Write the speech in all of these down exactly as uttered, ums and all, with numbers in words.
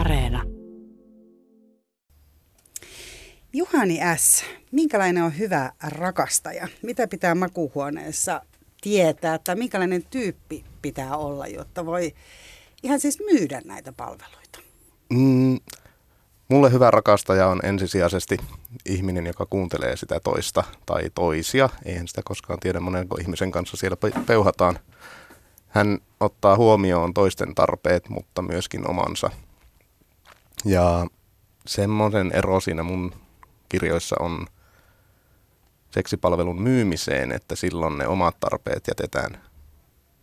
Areena. Juhani S, minkälainen on hyvä rakastaja? Mitä pitää makuuhuoneessa tietää tai minkälainen tyyppi pitää olla, jotta voi ihan siis myydä näitä palveluita? Mm, mulle hyvä rakastaja on ensisijaisesti ihminen, joka kuuntelee sitä toista tai toisia. Eihän sitä koskaan tiedä, monenko ihmisen kanssa siellä peuhataan. Hän ottaa huomioon toisten tarpeet, mutta myöskin omansa. Ja semmoinen ero siinä mun kirjoissa on seksipalvelun myymiseen, että silloin ne omat tarpeet jätetään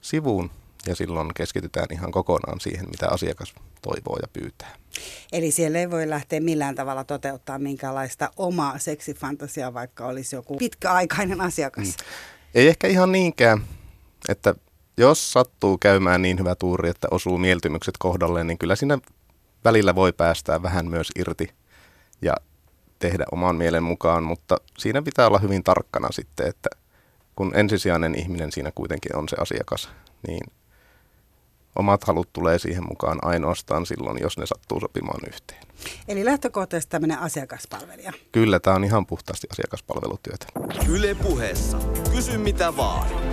sivuun ja silloin keskitytään ihan kokonaan siihen, mitä asiakas toivoo ja pyytää. Eli siellä ei voi lähteä millään tavalla toteuttaa minkäänlaista omaa seksifantasiaa, vaikka olisi joku pitkäaikainen asiakas. Mm. Ei ehkä ihan niinkään, että jos sattuu käymään niin hyvä tuuri, että osuu mieltymykset kohdalleen, niin kyllä siinä välillä voi päästää vähän myös irti ja tehdä oman mielen mukaan, mutta siinä pitää olla hyvin tarkkana sitten, että kun ensisijainen ihminen siinä kuitenkin on se asiakas, niin omat halut tulee siihen mukaan ainoastaan silloin, jos ne sattuu sopimaan yhteen. Eli lähtökohtaisesti tämmöinen asiakaspalvelija. Kyllä, tämä on ihan puhtaasti asiakaspalvelutyötä. Yle puheessa. Kysy mitä vaan.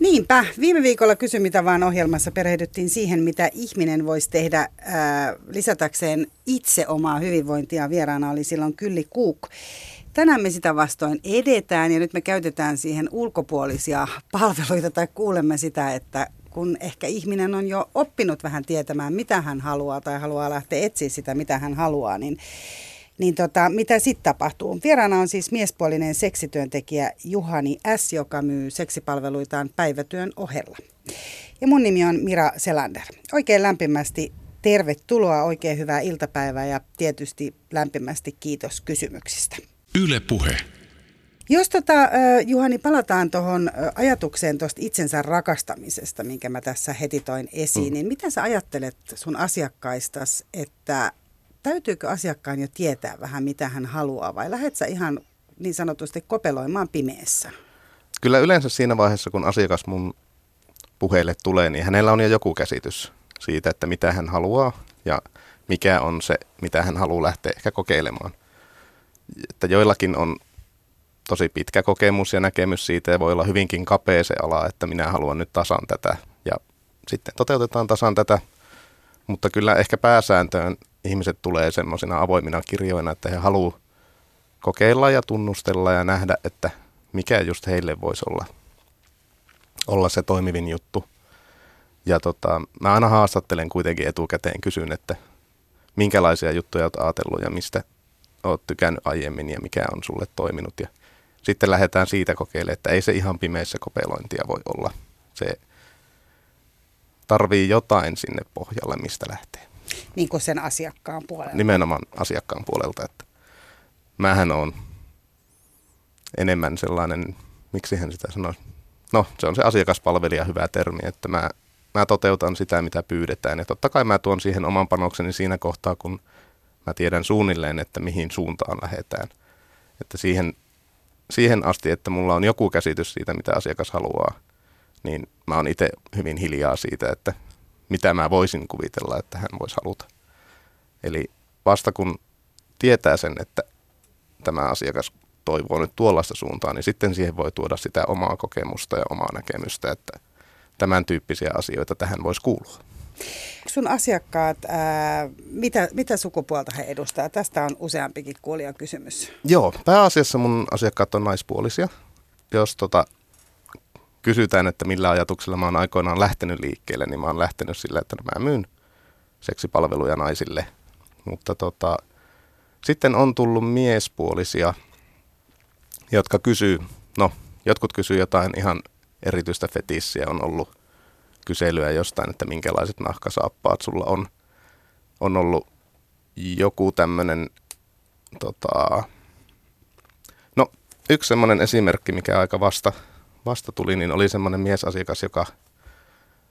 Niinpä. Viime viikolla Kysy mitä vaan -ohjelmassa perehdyttiin siihen, mitä ihminen voisi tehdä ää, lisätäkseen itse omaa hyvinvointia. Vieraana oli silloin Kylli Cook. Tänään me sitä vastoin edetään ja nyt me käytetään siihen ulkopuolisia palveluita tai kuulemme sitä, että kun ehkä ihminen on jo oppinut vähän tietämään, mitä hän haluaa tai haluaa lähteä etsiä sitä, mitä hän haluaa, niin Niin tota, mitä sitten tapahtuu? Vieraana on siis miespuolinen seksityöntekijä Juhani S, joka myy seksipalveluitaan päivätyön ohella. Ja mun nimi on Mira Selander. Oikein lämpimästi tervetuloa, oikein hyvää iltapäivää ja tietysti lämpimästi kiitos kysymyksistä. Yle puhe. Jos tota, Juhani, palataan tuohon ajatukseen tuosta itsensä rakastamisesta, minkä mä tässä heti toin esiin, mm. niin mitä sä ajattelet sun asiakkaistas, että täytyykö asiakkaan jo tietää vähän, mitä hän haluaa, vai lähdet sä ihan niin sanotusti kopeloimaan pimeässä? Kyllä yleensä siinä vaiheessa, kun asiakas mun puheille tulee, niin hänellä on jo joku käsitys siitä, että mitä hän haluaa ja mikä on se, mitä hän haluaa lähteä ehkä kokeilemaan. Että joillakin on tosi pitkä kokemus ja näkemys siitä, ja voi olla hyvinkin kapea se ala, että minä haluan nyt tasan tätä. Ja sitten toteutetaan tasan tätä, mutta kyllä ehkä pääsääntöön ihmiset tulee semmoisina avoimina kirjoina, että he haluaa kokeilla ja tunnustella ja nähdä, että mikä just heille voisi olla, olla se toimivin juttu. Ja tota, mä aina haastattelen kuitenkin etukäteen, kysyn, että minkälaisia juttuja oot ajatellut ja mistä oot tykännyt aiemmin ja mikä on sulle toiminut. Ja sitten lähdetään siitä kokeilemaan, että ei se ihan pimeissä kopelointia voi olla. Se tarvii jotain sinne pohjalle, mistä lähtee. Niin kuin sen asiakkaan puolelta. Nimenomaan asiakkaan puolelta. Että mähän on enemmän sellainen, miksi hän sitä sanoisi, no se on se asiakaspalvelija hyvä termi, että mä, mä toteutan sitä, mitä pyydetään. Ja totta kai mä tuon siihen oman panokseni siinä kohtaa, kun mä tiedän suunnilleen, että mihin suuntaan lähdetään. Että siihen, siihen asti, että mulla on joku käsitys siitä, mitä asiakas haluaa, niin mä oon itse hyvin hiljaa siitä, että mitä mä voisin kuvitella, että hän voisi haluta. Eli vasta kun tietää sen, että tämä asiakas toivoo nyt tuollaista suuntaan, niin sitten siihen voi tuoda sitä omaa kokemusta ja omaa näkemystä, että tämän tyyppisiä asioita tähän voisi kuulua. Sun asiakkaat, ää, mitä, mitä sukupuolta he edustaa? Tästä on useampikin kuulijakysymys. Joo, pääasiassa mun asiakkaat on naispuolisia. Jos tota... kysytään, että millä ajatuksella mä oon aikoinaan lähtenyt liikkeelle, niin mä oon lähtenyt sillä, että mä myyn seksipalveluja naisille. Mutta tota, sitten on tullut miespuolisia, jotka kysyy, no jotkut kysyy jotain ihan erityistä fetissiä, on ollut kyselyä jostain, että minkälaiset nahkasaappaat sulla on. On ollut joku tämmöinen, tota, no yksi semmoinen esimerkki, mikä aika vasta... Vasta tuli, niin oli semmoinen miesasiakas, joka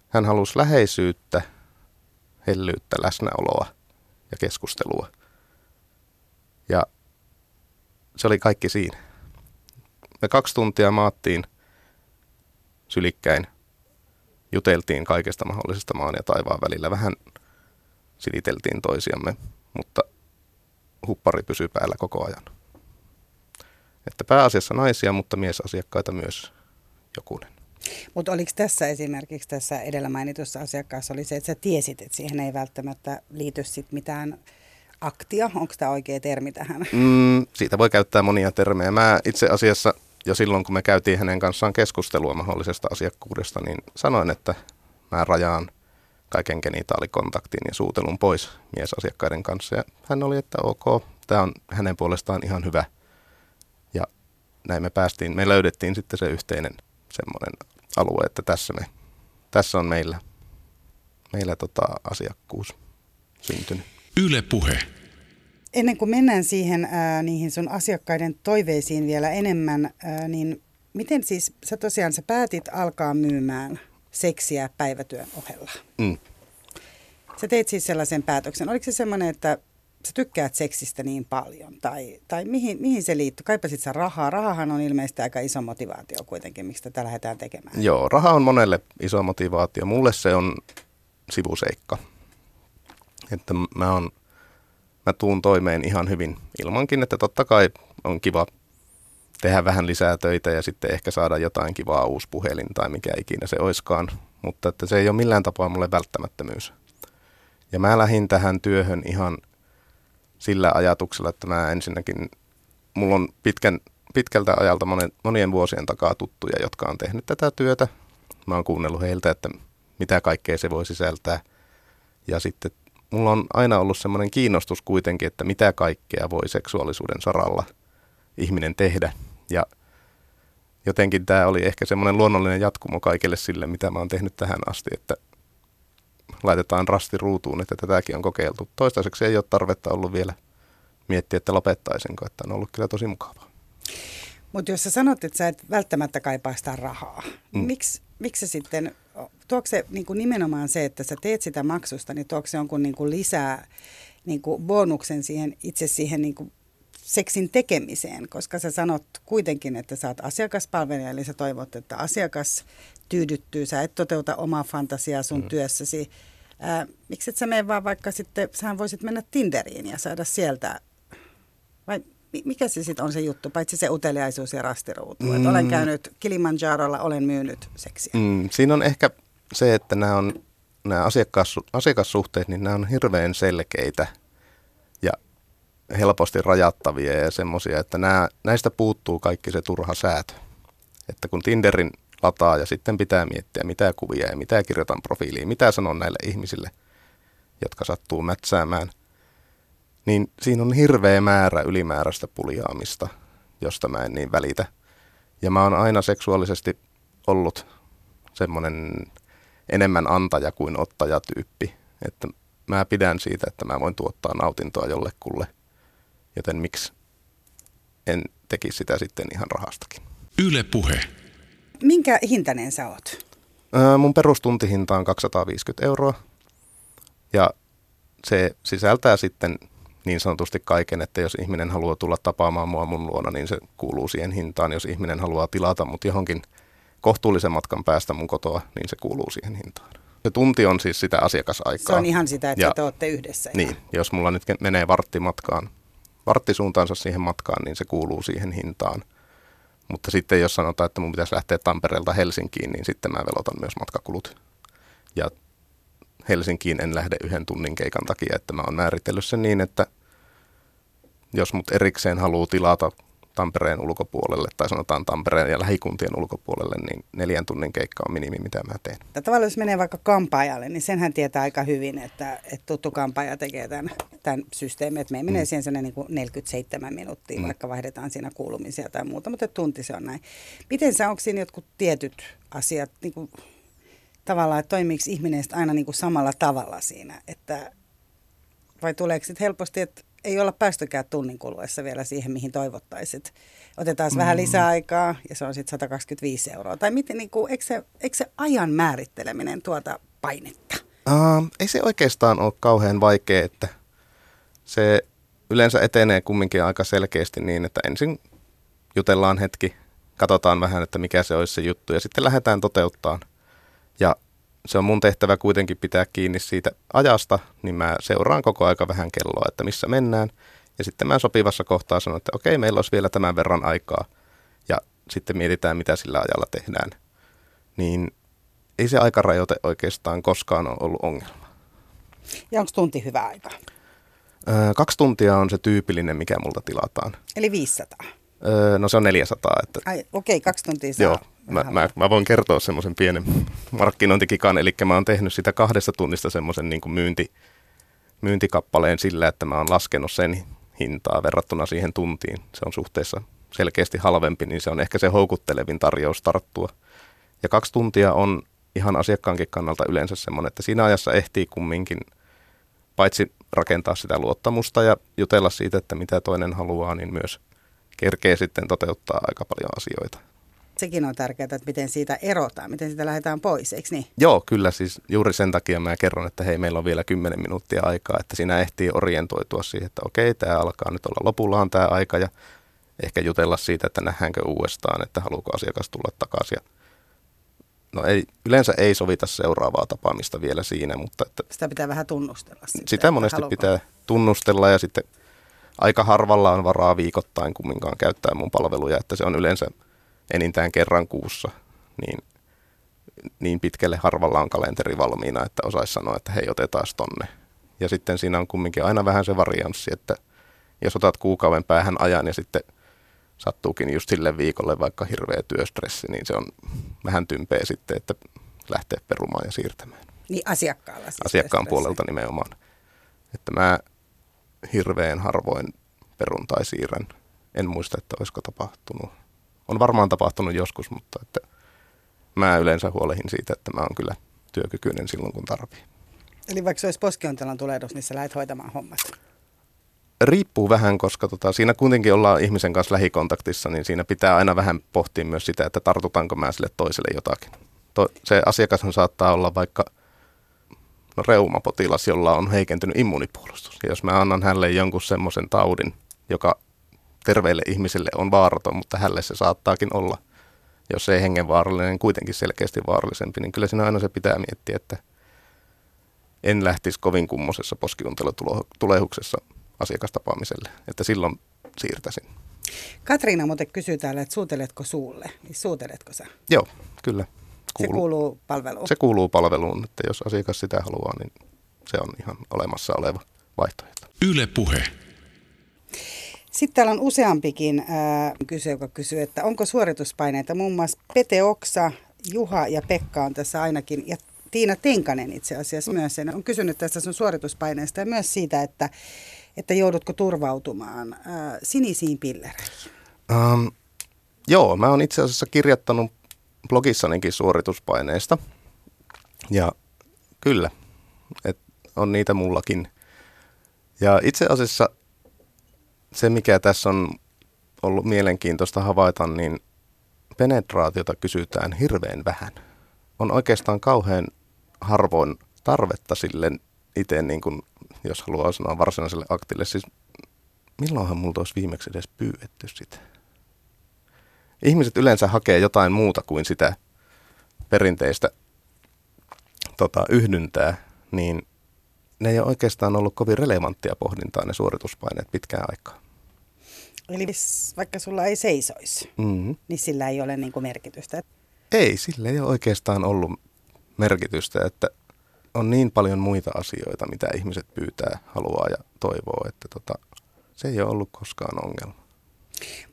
hän halusi läheisyyttä, hellyyttä, läsnäoloa ja keskustelua. Ja se oli kaikki siinä. Me kaksi tuntia maattiin sylikkäin juteltiin kaikesta mahdollisesta maan ja taivaan välillä. Vähän siliteltiin toisiamme, mutta huppari pysyy päällä koko ajan. Että pääasiassa naisia, mutta miesasiakkaita myös jokunen. Mutta oliko tässä esimerkiksi tässä edellä mainitussa asiakkaassa oli se, että sä tiesit, että siihen ei välttämättä liity sit mitään aktia? Onko tämä oikea termi tähän? Mm, siitä voi käyttää monia termejä. Mä itse asiassa jo silloin, kun me käytiin hänen kanssaan keskustelua mahdollisesta asiakkuudesta, niin sanoin, että mä rajaan kaiken genitaalikontaktin ja suutelun pois miesasiakkaiden kanssa. Ja hän oli, että ok, tämä on hänen puolestaan ihan hyvä. Ja näin me päästiin, me löydettiin sitten se yhteinen semmoinen alue, että tässä, me, tässä on meillä, meillä tota asiakkuus syntynyt. Yle puhe. Ennen kuin mennään siihen äh, niihin sun asiakkaiden toiveisiin vielä enemmän, äh, niin miten siis sä tosiaan sä päätit alkaa myymään seksiä päivätyön ohella? Mm. Sä teit siis sellaisen päätöksen. Oliko se semmoinen, että sä tykkäät seksistä niin paljon tai, tai mihin, mihin se liittyy? Kaipasit sä rahaa? Rahahan on ilmeisesti aika iso motivaatio kuitenkin, miksi tätä lähdetään tekemään. Joo, raha on monelle iso motivaatio. Mulle se on sivuseikka. Että mä, on, mä tuun toimeen ihan hyvin ilmankin, että totta kai on kiva tehdä vähän lisää töitä ja sitten ehkä saada jotain kivaa uusi puhelin tai mikä ikinä se oiskaan, mutta että se ei ole millään tapaa mulle välttämättömyys. Ja mä lähdin tähän työhön ihan sillä ajatuksella, että mä ensinnäkin, mulla on pitkän, pitkältä ajalta monen, monien vuosien takaa tuttuja, jotka on tehnyt tätä työtä. Mä oon kuunnellut heiltä, että mitä kaikkea se voi sisältää ja sitten mulla on aina ollut semmoinen kiinnostus kuitenkin, että mitä kaikkea voi seksuaalisuuden saralla ihminen tehdä. Ja jotenkin tämä oli ehkä semmoinen luonnollinen jatkumo kaikille sille, mitä mä oon tehnyt tähän asti, että laitetaan rasti ruutuun, että tätäkin on kokeiltu. Toistaiseksi ei ole tarvetta ollut vielä miettiä, että lopettaisinko, että on ollut kyllä tosi mukavaa. Mutta jos sä sanot, että sä et välttämättä kaipaa sitä rahaa, mm. miksi, miksi se sitten... Tuoko se niin kuin nimenomaan se, että sä teet sitä maksusta, niin tuoko se jonkun niin kuin lisää niin kuin bonuksen siihen, itse siihen niin kuin seksin tekemiseen? Koska sä sanot kuitenkin, että sä oot asiakaspalvelija, eli sä toivot, että asiakas tyydyttyy. Sä et toteuta omaa fantasiaa sun mm. työssäsi. Ää, miksi et sä mene vaan vaikka sitten, sähän voisit mennä Tinderiin ja saada sieltä, vai mikä se sitten on se juttu, paitsi se uteliaisuus ja rastiruutu? Mm. Olen käynyt Kilimanjarolla, olen myynyt seksiä. Mm. Siinä on ehkä se, että nämä, on, nämä asiakas, asiakassuhteet, niin nämä on hirveän selkeitä ja helposti rajattavia ja semmoisia, että nämä, näistä puuttuu kaikki se turha säätö. Että kun Tinderin lataa ja sitten pitää miettiä, mitä kuvia ja mitä kirjoitan profiiliin, mitä sanon näille ihmisille, jotka sattuu mätsäämään, niin siinä on hirveä määrä ylimääräistä puljaamista, josta mä en niin välitä. Ja mä oon aina seksuaalisesti ollut semmoinen enemmän antaja kuin ottajatyyppi. Että mä pidän siitä, että mä voin tuottaa nautintoa jollekulle, joten miksi en tekisi sitä sitten ihan rahastakin. Yle puhe. Minkä hintainen sä oot? Öö, mun perustuntihinta on kaksisataaviisikymmentä euroa ja se sisältää sitten niin sanotusti kaiken, että jos ihminen haluaa tulla tapaamaan mua mun luona, niin se kuuluu siihen hintaan. Jos ihminen haluaa tilata mut johonkin kohtuullisen matkan päästä mun kotoa, niin se kuuluu siihen hintaan. Se tunti on siis sitä asiakasaikaa. Se on ihan sitä, että ja, te olette yhdessä. Niin, ihan. Jos mulla nyt menee vartti matkaan, varttisuuntaansa siihen matkaan, niin se kuuluu siihen hintaan. Mutta sitten jos sanotaan, että mun pitäisi lähteä Tampereelta Helsinkiin, niin sitten mä velotan myös matkakulut. Ja Helsinkiin en lähde yhden tunnin keikan takia, että mä oon määritellyt sen niin, että jos mut erikseen haluaa tilata Tampereen ulkopuolelle tai sanotaan Tampereen ja lähikuntien ulkopuolelle, niin neljän tunnin keikka on minimi, mitä mä teen. Tavallaan jos menee vaikka kampaajalle, niin senhän tietää aika hyvin, että, että tuttu kampaaja tekee tämän, tämän systeemin, että me ei mene mm. siihen sellainen niin kuin neljäkymmentäseitsemän minuuttia, mm. vaikka vaihdetaan siinä kuulumisia tai muuta, mutta tunti se on näin. Miten sä, onko siinä jotkut tietyt asiat, niin kuin tavallaan, että toimiiko ihminen aina niin kuin samalla tavalla siinä, että vai tuleeko sitten helposti, että ei olla päästykään tunnin kuluessa vielä siihen, mihin toivottaisit. Otetaan mm. vähän lisää aikaa ja se on sitten sata kaksikymmentäviisi euroa. Tai miten, niin kuin, eikö, se, eikö se ajan määritteleminen tuota painetta? Uh, ei se oikeastaan ole kauhean vaikea, että se yleensä etenee kumminkin aika selkeästi niin, että ensin jutellaan hetki, katsotaan vähän, että mikä se olisi se juttu ja sitten lähdetään toteuttaa. Ja se on mun tehtävä kuitenkin pitää kiinni siitä ajasta, niin mä seuraan koko aika vähän kelloa, että missä mennään. Ja sitten mä sopivassa kohtaa sanon, että okei, meillä olisi vielä tämän verran aikaa. Ja sitten mietitään, mitä sillä ajalla tehdään. Niin ei se aikarajoite oikeastaan koskaan ole ollut ongelma. Ja onko tunti hyvä aika? Öö, kaksi tuntia on se tyypillinen, mikä multa tilataan. Eli viisisataa? Öö, no se on neljäsataa. Että... Ai, okei, kaksi tuntia saa. Joo, mä, mä, mä voin kertoa semmoisen pienen markkinointikikan. Eli mä oon tehnyt sitä kahdesta tunnista semmoisen niin kuin myynti, myyntikappaleen sillä, että mä oon laskenut sen hintaa verrattuna siihen tuntiin. Se on suhteessa selkeästi halvempi, niin se on ehkä se houkuttelevin tarjous tarttua. Ja kaksi tuntia on ihan asiakkaankin kannalta yleensä semmoinen, että siinä ajassa ehtii kumminkin paitsi rakentaa sitä luottamusta ja jutella siitä, että mitä toinen haluaa, niin myös kerkee sitten toteuttaa aika paljon asioita. Sekin on tärkeää, että miten siitä erotaan, miten siitä lähdetään pois, eikö niin? Joo, kyllä siis juuri sen takia mä kerron, että hei, meillä on vielä kymmenen minuuttia aikaa, että siinä ehtii orientoitua siihen, että okei, tämä alkaa nyt olla lopullaan tämä aika ja ehkä jutella siitä, että nähdäänkö uudestaan, että haluuko asiakas tulla takaisin. No ei, yleensä ei sovita seuraavaa tapaamista vielä siinä, mutta... Että sitä pitää vähän tunnustella. Sitten, sitä monesti haluanko. Pitää tunnustella ja sitten aika harvalla on varaa viikoittain kumminkaan käyttää mun palveluja, että se on yleensä enintään kerran kuussa, niin, niin pitkälle harvalla on kalenteri valmiina, että osaisi sanoa, että hei, otetaan tonne. Ja sitten siinä on kumminkin aina vähän se varianssi, että jos otat kuukauden päähän ajan ja sitten... sattuukin just sille viikolle vaikka hirveä työstressi, niin se on vähän tympeä sitten, että lähtee perumaan ja siirtämään. Niin asiakkaalla siis asiakkaan stressi. Puolelta nimenomaan. Että mä hirveän harvoin perun tai siirrän. En muista, että olisiko tapahtunut. On varmaan tapahtunut joskus, mutta että mä yleensä huolehin siitä, että mä oon kyllä työkykyinen silloin, kun tarvii. Eli vaikka se olisi poskiontelon tulehdus, niin sä lähdet hoitamaan hommat? Riippuu vähän, koska tota, siinä kuitenkin ollaan ihmisen kanssa lähikontaktissa, niin siinä pitää aina vähän pohtia myös sitä, että tartutaanko mä sille toiselle jotakin. To, se asiakashan saattaa olla vaikka no, reumapotilas, jolla on heikentynyt immuunipuolustus. Ja jos mä annan hänelle jonkun semmoisen taudin, joka terveille ihmisille on vaaraton, mutta hänelle se saattaakin olla, jos ei hengenvaarallinen, niin kuitenkin selkeästi vaarallisempi, niin kyllä siinä aina se pitää miettiä, että en lähtisi kovin kummoisessa poskiuntelutulehuksessa asiakastapaamiselle, että silloin siirtäisin. Katriina muuten kysyy täällä, että suuteletko suulle? Suuteletko sä? Joo, kyllä. Kuuluu. Se kuuluu palveluun? Se kuuluu palveluun, että jos asiakas sitä haluaa, niin se on ihan olemassa oleva vaihtoehto. Yle puhe. Sitten täällä on useampikin ää, kysyä, joka kysyy, että onko suorituspaineita? Muun muassa Pete Oksa, Juha ja Pekka on tässä ainakin, ja Tiina Tinkanen itse asiassa myös. Sen on kysynyt tästä sun suorituspaineesta ja myös siitä, että Että joudutko turvautumaan äh, sinisiin pillereihin? Ähm, joo, mä oon itse asiassa kirjoittanut blogissanikin suorituspaineista. Ja kyllä, et on niitä mullakin. Ja itse asiassa se, mikä tässä on ollut mielenkiintoista havaita, niin penetraatiota kysytään hirveän vähän. On oikeastaan kauhean harvoin tarvetta sille itse niin kuin... jos haluaa sanoa varsinaiselle aktille, siis milloinhan multa olisi viimeksi edes pyydetty sitä? Ihmiset yleensä hakee jotain muuta kuin sitä perinteistä tota, yhdyntää, niin ne ei ole oikeastaan ollut kovin relevanttia pohdintaa ne suorituspaineet pitkään aikaa. Eli vaikka sulla ei seisoisi, mm-hmm. niin sillä ei ole niin kuin merkitystä? Ei, sillä ei ole oikeastaan ollut merkitystä, että on niin paljon muita asioita, mitä ihmiset pyytää, haluaa ja toivoo, että tota, se ei ole ollut koskaan ongelma.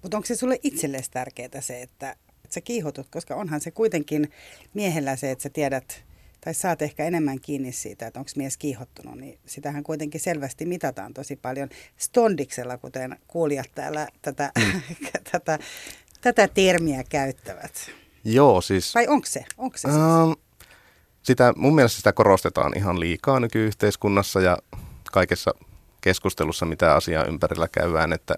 Mutta onko se sulle itsellesi tärkeää se, että, että sä kiihotut, koska onhan se kuitenkin miehellä se, että sä tiedät tai saat ehkä enemmän kiinni siitä, että onko mies kiihottunut, niin sitähän kuitenkin selvästi mitataan tosi paljon stondiksella, kuten kuulijat täällä tätä, mm. tätä, tätä termiä käyttävät. Joo, siis... Vai onko se? Onko se um... siis? Sitä, mun mielestä sitä korostetaan ihan liikaa nykyyhteiskunnassa ja kaikessa keskustelussa, mitä asiaa ympärillä käydään. Että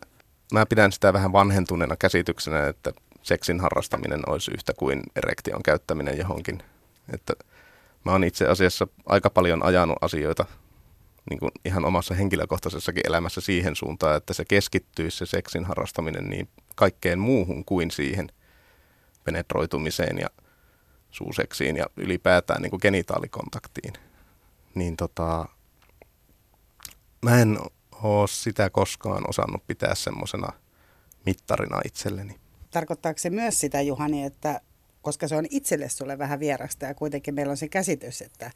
mä pidän sitä vähän vanhentuneena käsityksenä, että seksin harrastaminen olisi yhtä kuin erektion käyttäminen johonkin. Että mä oon itse asiassa aika paljon ajanut asioita niin kuin ihan omassa henkilökohtaisessakin elämässä siihen suuntaan, että se keskittyisi se seksin harrastaminen niin kaikkeen muuhun kuin siihen penetroitumiseen ja suuseksiin ja ylipäätään niin kuin genitaalikontaktiin, niin tota, mä en ole sitä koskaan osannut pitää semmoisena mittarina itselleni. Tarkoittaako se myös sitä, Juhani, että koska se on itselle sulle vähän vierasta ja kuitenkin meillä on se käsitys, että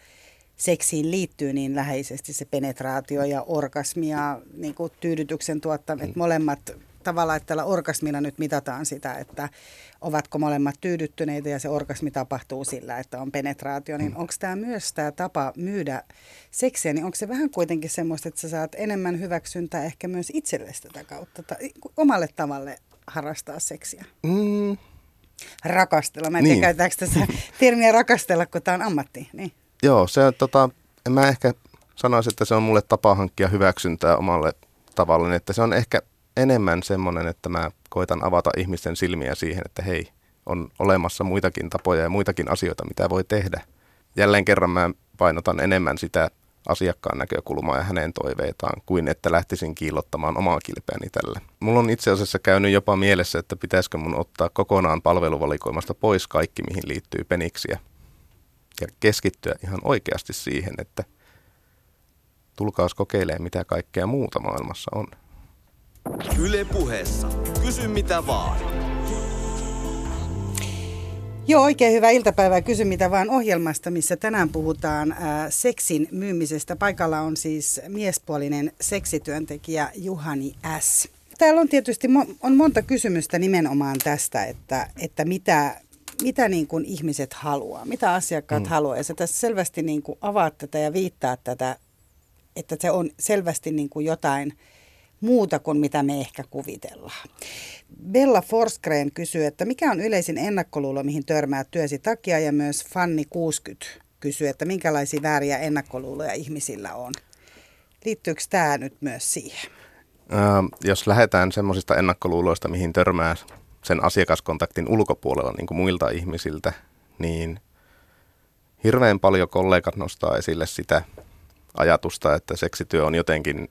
seksiin liittyy niin läheisesti se penetraatio ja orgasmi ja niin kuin tyydytyksen tuottaminen, että molemmat tavallaan, että tällä orgasmilla nyt mitataan sitä, että ovatko molemmat tyydyttyneitä ja se orgasmi tapahtuu sillä, että on penetraatio, niin onko tämä myös tämä tapa myydä seksiä, niin onko se vähän kuitenkin semmoista, että sä saat enemmän hyväksyntää ehkä myös itsellesi tätä kautta tai omalle tavalle harrastaa seksiä? Mm. Rakastella, mä en tiedä niin. Käytetäänkö tässä termiä rakastella, kun tämä on ammatti, niin. Joo, se on tota, en mä ehkä sanoisi, että se on mulle tapa hankkia hyväksyntää omalle tavallaan, että se on ehkä enemmän semmoinen, että mä koitan avata ihmisten silmiä siihen, että hei, on olemassa muitakin tapoja ja muitakin asioita, mitä voi tehdä. Jälleen kerran mä painotan enemmän sitä asiakkaan näkökulmaa ja hänen toiveitaan, kuin että lähtisin kiillottamaan omaa kilpeäni tällä. Mulla on itse asiassa käynyt jopa mielessä, että pitäisikö mun ottaa kokonaan palveluvalikoimasta pois kaikki, mihin liittyy peniksiä. Ja keskittyä ihan oikeasti siihen, että tulkaas kokeilemaan, mitä kaikkea muuta maailmassa on. Yle puheessa. Kysy mitä vaan. Joo, oikein hyvää iltapäivää. Kysy mitä vaan ohjelmasta, missä tänään puhutaan ää, seksin myymisestä. Paikalla on siis miespuolinen seksityöntekijä Juhani S. Täällä on tietysti mo- on monta kysymystä nimenomaan tästä, että, että mitä... Mitä niin kuin ihmiset haluaa? Mitä asiakkaat mm. haluaa? Ja sä tässä selvästi niin kuin avaat tätä ja viittaat tätä, että se on selvästi niin kuin jotain muuta kuin mitä me ehkä kuvitellaan. Bella Forsgren kysyy, että mikä on yleisin ennakkoluulo, mihin törmää työsi takia? Ja myös Fanni kuusikymmentä kysyy, että minkälaisia vääriä ennakkoluuloja ihmisillä on? Liittyykö tämä nyt myös siihen? Öö, jos lähdetään semmoisista ennakkoluuloista, mihin törmää sen asiakaskontaktin ulkopuolella niin kuin muilta ihmisiltä, niin hirveän paljon kollegat nostaa esille sitä ajatusta, että seksityö on jotenkin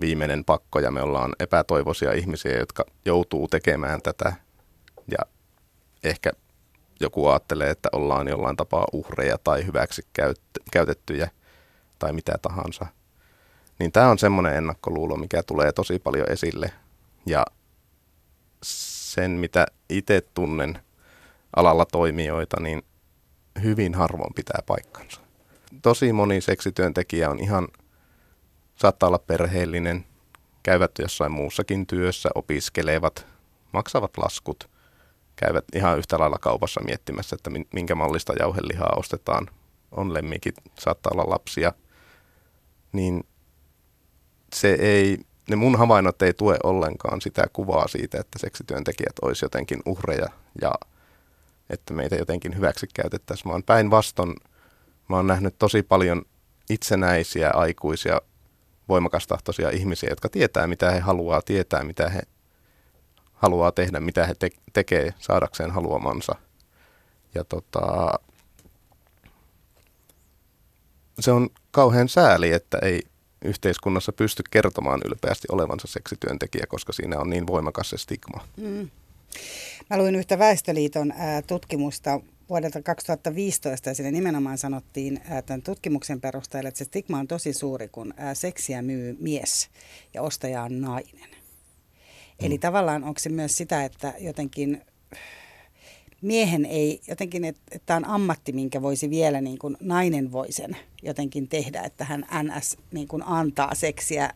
viimeinen pakko ja me ollaan epätoivoisia ihmisiä, jotka joutuu tekemään tätä ja ehkä joku ajattelee, että ollaan jollain tapaa uhreja tai hyväksi käytettyjä tai mitä tahansa. Niin tämä on semmoinen ennakkoluulo, mikä tulee tosi paljon esille ja sen, mitä itse tunnen alalla toimijoita, niin hyvin harvoin pitää paikkansa. Tosi moni seksityöntekijä on ihan, saattaa olla perheellinen, käyvät jossain muussakin työssä, opiskelevat, maksavat laskut, käyvät ihan yhtä lailla kaupassa miettimässä, että minkä mallista jauhelihaa ostetaan, on lemmikit, saattaa olla lapsia, niin se ei... Ne mun havainnot ei tue ollenkaan sitä kuvaa siitä, että seksityöntekijät olisi jotenkin uhreja ja että meitä jotenkin hyväksi käytettäisiin, vaan päinvastoin mä oon nähnyt tosi paljon itsenäisiä, aikuisia, voimakastahtoisia ihmisiä, jotka tietää mitä he haluaa, tietää mitä he haluaa tehdä, mitä he te- tekee saadakseen haluamansa. Ja tota, se on kauhean sääli, että ei yhteiskunnassa pysty kertomaan ylpeästi olevansa seksityöntekijä, koska siinä on niin voimakas se stigma. Mm. Mä luin yhtä Väestöliiton ää, tutkimusta vuodelta kaksituhattaviisitoista ja siinä nimenomaan sanottiin ää, tämän tutkimuksen perusteella, että se stigma on tosi suuri, kun ää, seksiä myy mies ja ostaja on nainen. Mm. Eli tavallaan onko se myös sitä, että jotenkin miehen ei jotenkin, että, että tämä on ammatti, minkä voisi vielä niin kuin nainen voi sen jotenkin tehdä, että hän N S niin kuin antaa seksiä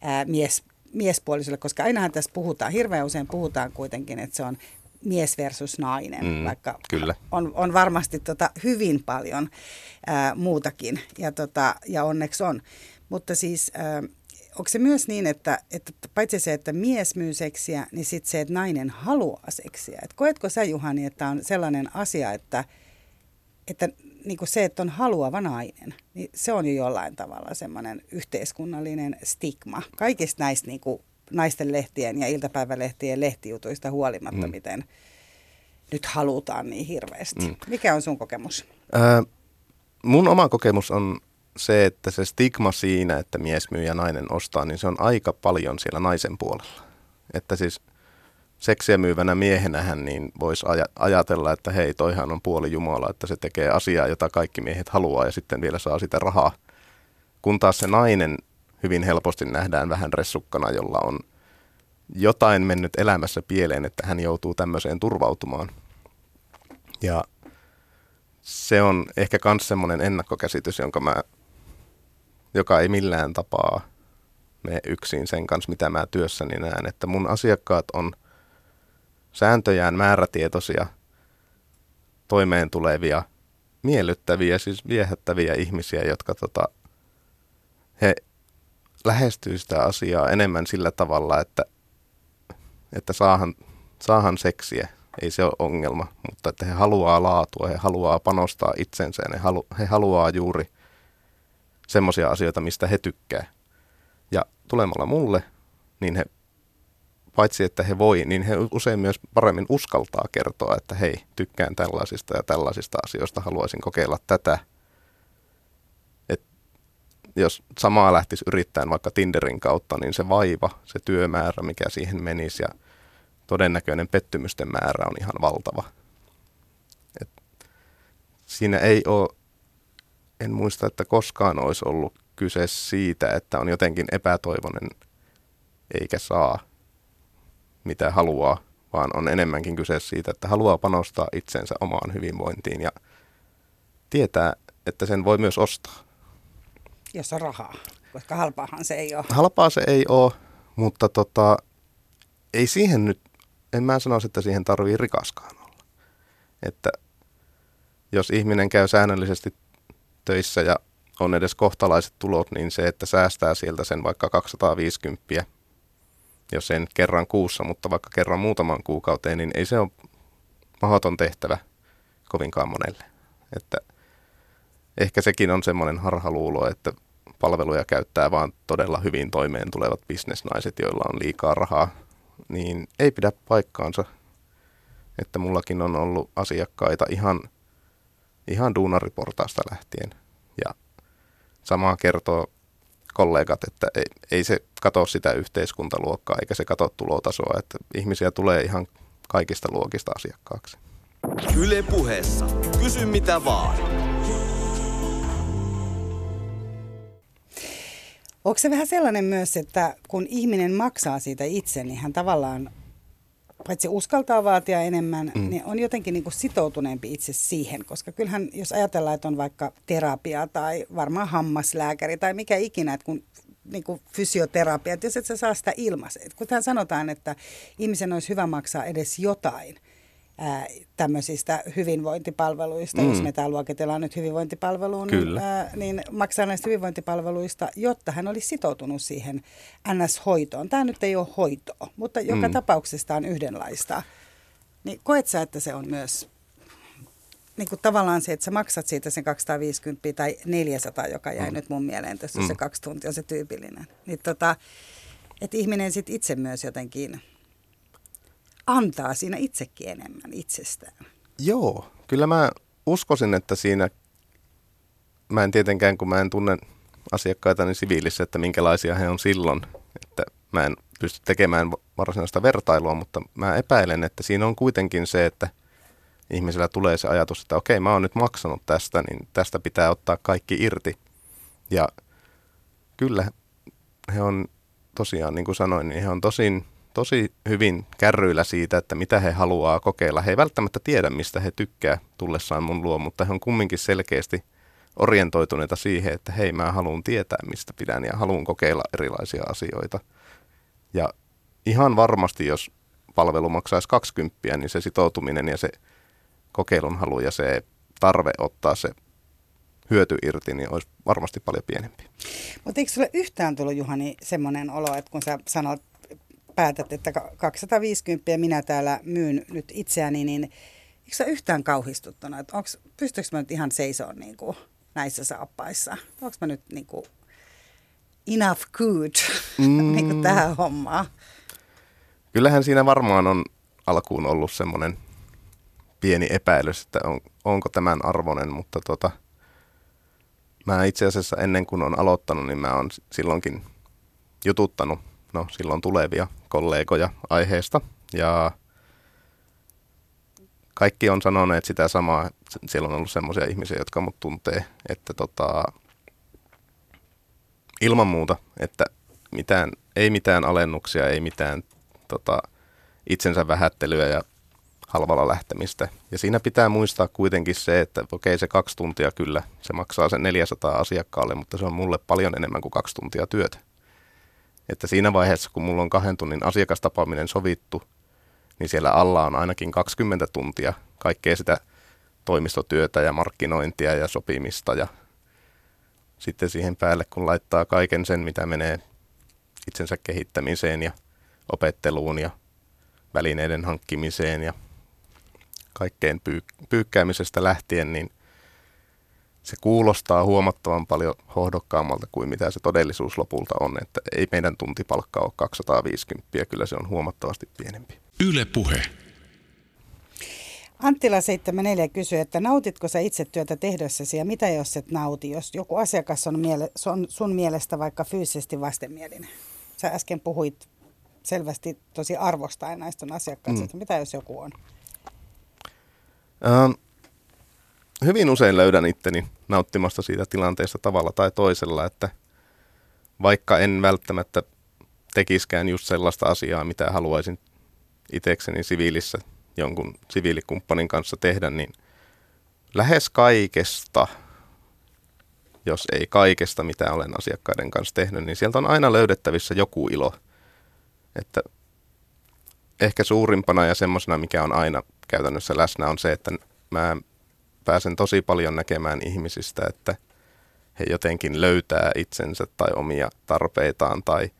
ää, mies, miespuoliselle, koska ainahan tässä puhutaan, hirveän usein puhutaan kuitenkin, että se on mies versus nainen, mm, vaikka kyllä. On, on varmasti tota hyvin paljon ää, muutakin ja, tota, ja onneksi on, mutta siis... Ää, Onko se myös niin, että, että paitsi se, että mies myy seksiä, niin sitten se, että nainen haluaa seksiä? Et koetko sä, Juhani, että on sellainen asia, että, että niinku se, että on haluava nainen, niin se on jo jollain tavalla semmoinen yhteiskunnallinen stigma. Kaikista näistä niinku, naisten lehtien ja iltapäivälehtien lehtijutuista huolimatta, mm. miten nyt halutaan niin hirveästi. Mm. Mikä on sun kokemus? Äh, mun oma kokemus on... Se, että se stigma siinä, että mies myy ja nainen ostaa, niin se on aika paljon siellä naisen puolella. Että siis seksiä myyvänä miehenähän niin voisi ajatella, että hei, toihan on puoli Jumala, että se tekee asiaa, jota kaikki miehet haluaa ja sitten vielä saa sitä rahaa. Kun taas se nainen hyvin helposti nähdään vähän ressukkana, jolla on jotain mennyt elämässä pieleen, että hän joutuu tämmöiseen turvautumaan. Ja se on ehkä myös semmoinen ennakkokäsitys, jonka mä, joka ei millään tapaa mene yksin sen kanssa, mitä mä työssäni näen, että mun asiakkaat on sääntöjään määrätietoisia, toimeentulevia, miellyttäviä, siis viehättäviä ihmisiä, jotka tota, he lähestyy sitä asiaa enemmän sillä tavalla, että, että saahan, saahan seksiä. Ei se ole ongelma, mutta että he haluaa laatua, he haluaa panostaa itsensä, he, halu, he haluaa juuri semmoisia asioita, mistä he tykkää. Ja tulemalla mulle, niin he, paitsi että he voi, niin he usein myös paremmin uskaltaa kertoa, että hei, tykkään tällaisista ja tällaisista asioista, haluaisin kokeilla tätä. Et jos samaa lähtisi yrittämään vaikka Tinderin kautta, niin se vaiva, se työmäärä, mikä siihen menisi ja todennäköinen pettymysten määrä on ihan valtava. Et siinä ei ole, en muista, että koskaan olisi ollut kyse siitä, että on jotenkin epätoivoinen eikä saa mitä haluaa, vaan on enemmänkin kyse siitä, että haluaa panostaa itsensä omaan hyvinvointiin ja tietää, että sen voi myös ostaa. Jos on rahaa, koska halpaahan se ei ole. Halpaa se ei ole, mutta tota, ei siihen nyt, en mä sanoisi, että siihen tarvii rikaskaan olla. Että jos ihminen käy säännöllisesti töissä ja on edes kohtalaiset tulot, niin se, että säästää sieltä sen vaikka kaksisataaviisikymmentä, jos ei nyt kerran kuussa, mutta vaikka kerran muutaman kuukauteen, niin ei se ole mahdoton tehtävä kovinkaan monelle. Että ehkä sekin on semmoinen harhaluulo, että palveluja käyttää vaan todella hyvin toimeen tulevat bisnesnaiset, joilla on liikaa rahaa, niin ei pidä paikkaansa. Että mullakin on ollut asiakkaita ihan, ihan duunariportaasta lähtien. Ja samaa kertoo kollegat, että ei, ei se kato sitä yhteiskuntaluokkaa eikä se kato tulotasoa, että ihmisiä tulee ihan kaikista luokista asiakkaaksi. Yle puheessa. Kysy mitä vaan. Onko se vähän sellainen myös, että kun ihminen maksaa siitä itse, niin hän tavallaan paitsi uskaltaa vaatia enemmän, mm. niin on jotenkin niin kuin sitoutuneempi itse siihen, koska kyllähän jos ajatellaan, että on vaikka terapia tai varmaan hammaslääkäri tai mikä ikinä, että kun niin kuin fysioterapia, että jos et sä saa sitä ilmaiseksi. Kun tähän sanotaan, että ihmisen olisi hyvä maksaa edes jotain ää, tämmöisistä hyvinvointipalveluista, mm. jos me täällä luokitellaan nyt hyvinvointipalveluun, ää, niin maksaa näistä hyvinvointipalveluista, jotta hän olisi sitoutunut siihen N S-hoitoon. Tämä nyt ei ole hoitoa, mutta joka mm. tapauksessa on yhdenlaista. Niin koet sä, että se on myös niin kuin tavallaan se, että sä maksat siitä sen kaksisataaviisikymmentä tai neljäsataa, joka jäi mm. nyt mun mieleen, tässä mm. se kaksi tuntia on se tyypillinen. Niin tota, että ihminen sitten itse myös jotenkin antaa siinä itsekin enemmän itsestään. Joo, kyllä mä uskoisin, että siinä, mä en tietenkään, kun mä en tunne asiakkaita niin siviilissä, että minkälaisia he on silloin, että mä en pysty tekemään varsinaista vertailua, mutta mä epäilen, että siinä on kuitenkin se, että ihmisellä tulee se ajatus, että okei, mä oon nyt maksanut tästä, niin tästä pitää ottaa kaikki irti. Ja kyllä he on tosiaan, niin kuin sanoin, niin he on tosin, tosi hyvin kärryillä siitä, että mitä he haluaa kokeilla. He ei välttämättä tiedä, mistä he tykkää tullessaan mun luo, mutta he on kumminkin selkeästi orientoituneita siihen, että hei, mä haluan tietää, mistä pidän ja haluan kokeilla erilaisia asioita. Ja ihan varmasti, jos palvelu maksaisi kaksikymmentä, niin se sitoutuminen ja se kokeilun halu ja se tarve ottaa se hyöty irti, niin olisi varmasti paljon pienempi. Mutta eikö sulle yhtään tullut, Juhani, semmoinen olo, että kun sä sanot, päätät, että kaksisataaviisikymmentä minä täällä myyn nyt itseäni, niin eikö sä yhtään kauhistuttuna, että onks, pystyykö mä nyt ihan seisoon niin kuin näissä saappaissa? Onko mä nyt niin kuin enough good mm. niin kuin tähän hommaan? Kyllähän siinä varmaan on alkuun ollut semmoinen pieni epäilys, että on, onko tämän arvoinen, mutta tota, mä itse asiassa ennen kuin on aloittanut, niin mä oon silloinkin jututtanut, no silloin tulevia kollegoja aiheesta ja kaikki on sanoneet sitä samaa. Siellä on ollut semmoisia ihmisiä, jotka mut tuntee, että tota, ilman muuta, että mitään, ei mitään alennuksia, ei mitään tota, itsensä vähättelyä ja halvalla lähtemistä. Ja siinä pitää muistaa kuitenkin se, että okei, se kaksi tuntia kyllä, se maksaa sen neljäsataa asiakkaalle, mutta se on mulle paljon enemmän kuin kaksi tuntia työtä. Että siinä vaiheessa, kun mulla on kahden tunnin asiakastapaaminen sovittu, niin siellä alla on ainakin kaksikymmentä tuntia kaikkea sitä toimistotyötä ja markkinointia ja sopimista. Ja sitten siihen päälle, kun laittaa kaiken sen, mitä menee itsensä kehittämiseen ja opetteluun ja välineiden hankkimiseen ja kaikkeen pyy- pyykkäämisestä lähtien, niin se kuulostaa huomattavan paljon hohdokkaammalta kuin mitä se todellisuus lopulta on. Että ei meidän tuntipalkka ole kaksisataaviisikymmentä, kyllä se on huomattavasti pienempi. Yle puhe. Anttila seitsemänkymmentäneljä kysyy, että nautitko sä itse työtä tehdessäsi ja mitä jos et nauti, jos joku asiakas on, miele- on sun mielestä vaikka fyysisesti vastenmielinen? Sä äsken puhuit selvästi tosi arvostaen näistä asiakkaista, mm. että mitä jos joku on? Ähm, hyvin usein löydän itteni nauttimasta siitä tilanteesta tavalla tai toisella, että vaikka en välttämättä tekiskään just sellaista asiaa, mitä haluaisin itsekseni siviilissä jonkun siviilikumppanin kanssa tehdä, niin lähes kaikesta, jos ei kaikesta, mitä olen asiakkaiden kanssa tehnyt, niin sieltä on aina löydettävissä joku ilo. Että ehkä suurimpana ja semmoisena, mikä on aina käytännössä läsnä, on se, että mä pääsen tosi paljon näkemään ihmisistä, että he jotenkin löytää itsensä tai omia tarpeitaan tai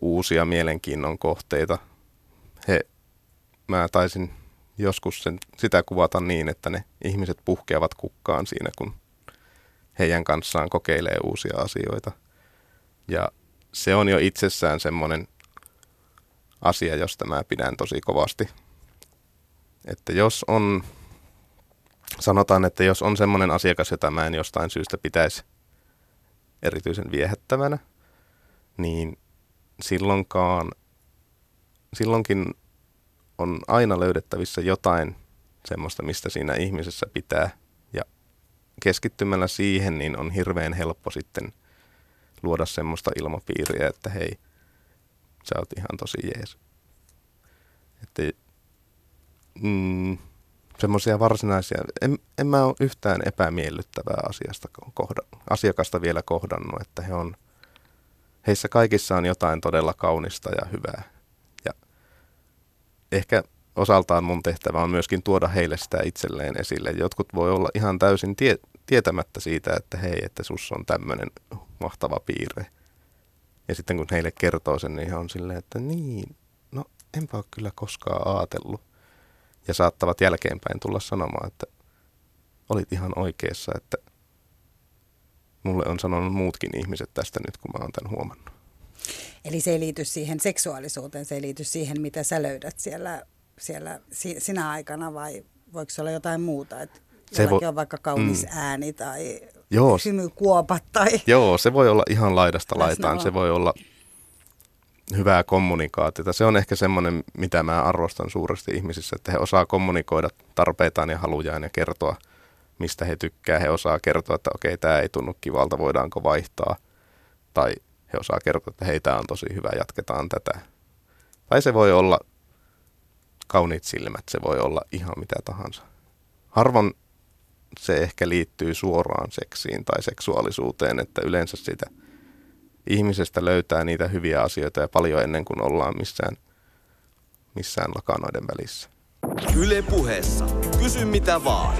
uusia mielenkiinnon kohteita. He, mä taisin joskus sen, sitä kuvata niin, että ne ihmiset puhkeavat kukkaan siinä, kun heidän kanssaan kokeilee uusia asioita. Ja se on jo itsessään semmoinen asia, josta mä pidän tosi kovasti. Että jos on, sanotaan, että jos on semmoinen asiakas, jota mä en jostain syystä pitäisi erityisen viehättävänä, niin silloinkaan, silloinkin on aina löydettävissä jotain semmoista, mistä siinä ihmisessä pitää. Ja keskittymällä siihen, niin on hirveän helppo sitten luoda semmoista ilmapiiriä, että hei, sä oot ihan tosi jees. Että, mm, semmoisia varsinaisia, en, en mä ole yhtään epämiellyttävää asiasta kohda, asiakasta vielä kohdannut, että he on, heissä kaikissa on jotain todella kaunista ja hyvää. Ja ehkä osaltaan mun tehtävä on myöskin tuoda heille sitä itselleen esille. Jotkut voi olla ihan täysin tie, tietämättä siitä, että hei, että sussa on tämmöinen mahtava piirre. Ja sitten kun heille kertoo sen, niin he on silleen, että niin, no enpä ole kyllä koskaan ajatellut. Ja saattavat jälkeenpäin tulla sanomaan, että olit ihan oikeassa, että mulle on sanonut muutkin ihmiset tästä nyt, kun mä oon tämän huomannut. Eli se ei liity siihen seksuaalisuuteen, se ei liity siihen, mitä sä löydät siellä, siellä sinä aikana, vai voiko se olla jotain muuta, että jollakin vo- on vaikka kaunis mm. ääni tai... Joo. Hymykuopat tai... Joo, se voi olla ihan laidasta laitaan. Se voi olla hyvää kommunikaatiota. Se on ehkä semmoinen, mitä mä arvostan suuresti ihmisissä, että he osaa kommunikoida tarpeitaan ja halujaan ja kertoa, mistä he tykkää. He osaa kertoa, että okei, tämä ei tunnu kivalta, voidaanko vaihtaa. Tai he osaa kertoa, että hei, tämä on tosi hyvä, jatketaan tätä. Tai se voi olla kauniit silmät, se voi olla ihan mitä tahansa. Harvoin se ehkä liittyy suoraan seksiin tai seksuaalisuuteen, että yleensä siitä ihmisestä löytää niitä hyviä asioita ja paljon ennen kuin ollaan missään, missään lakanoiden välissä. Yle puheessa. Kysy mitä vaan.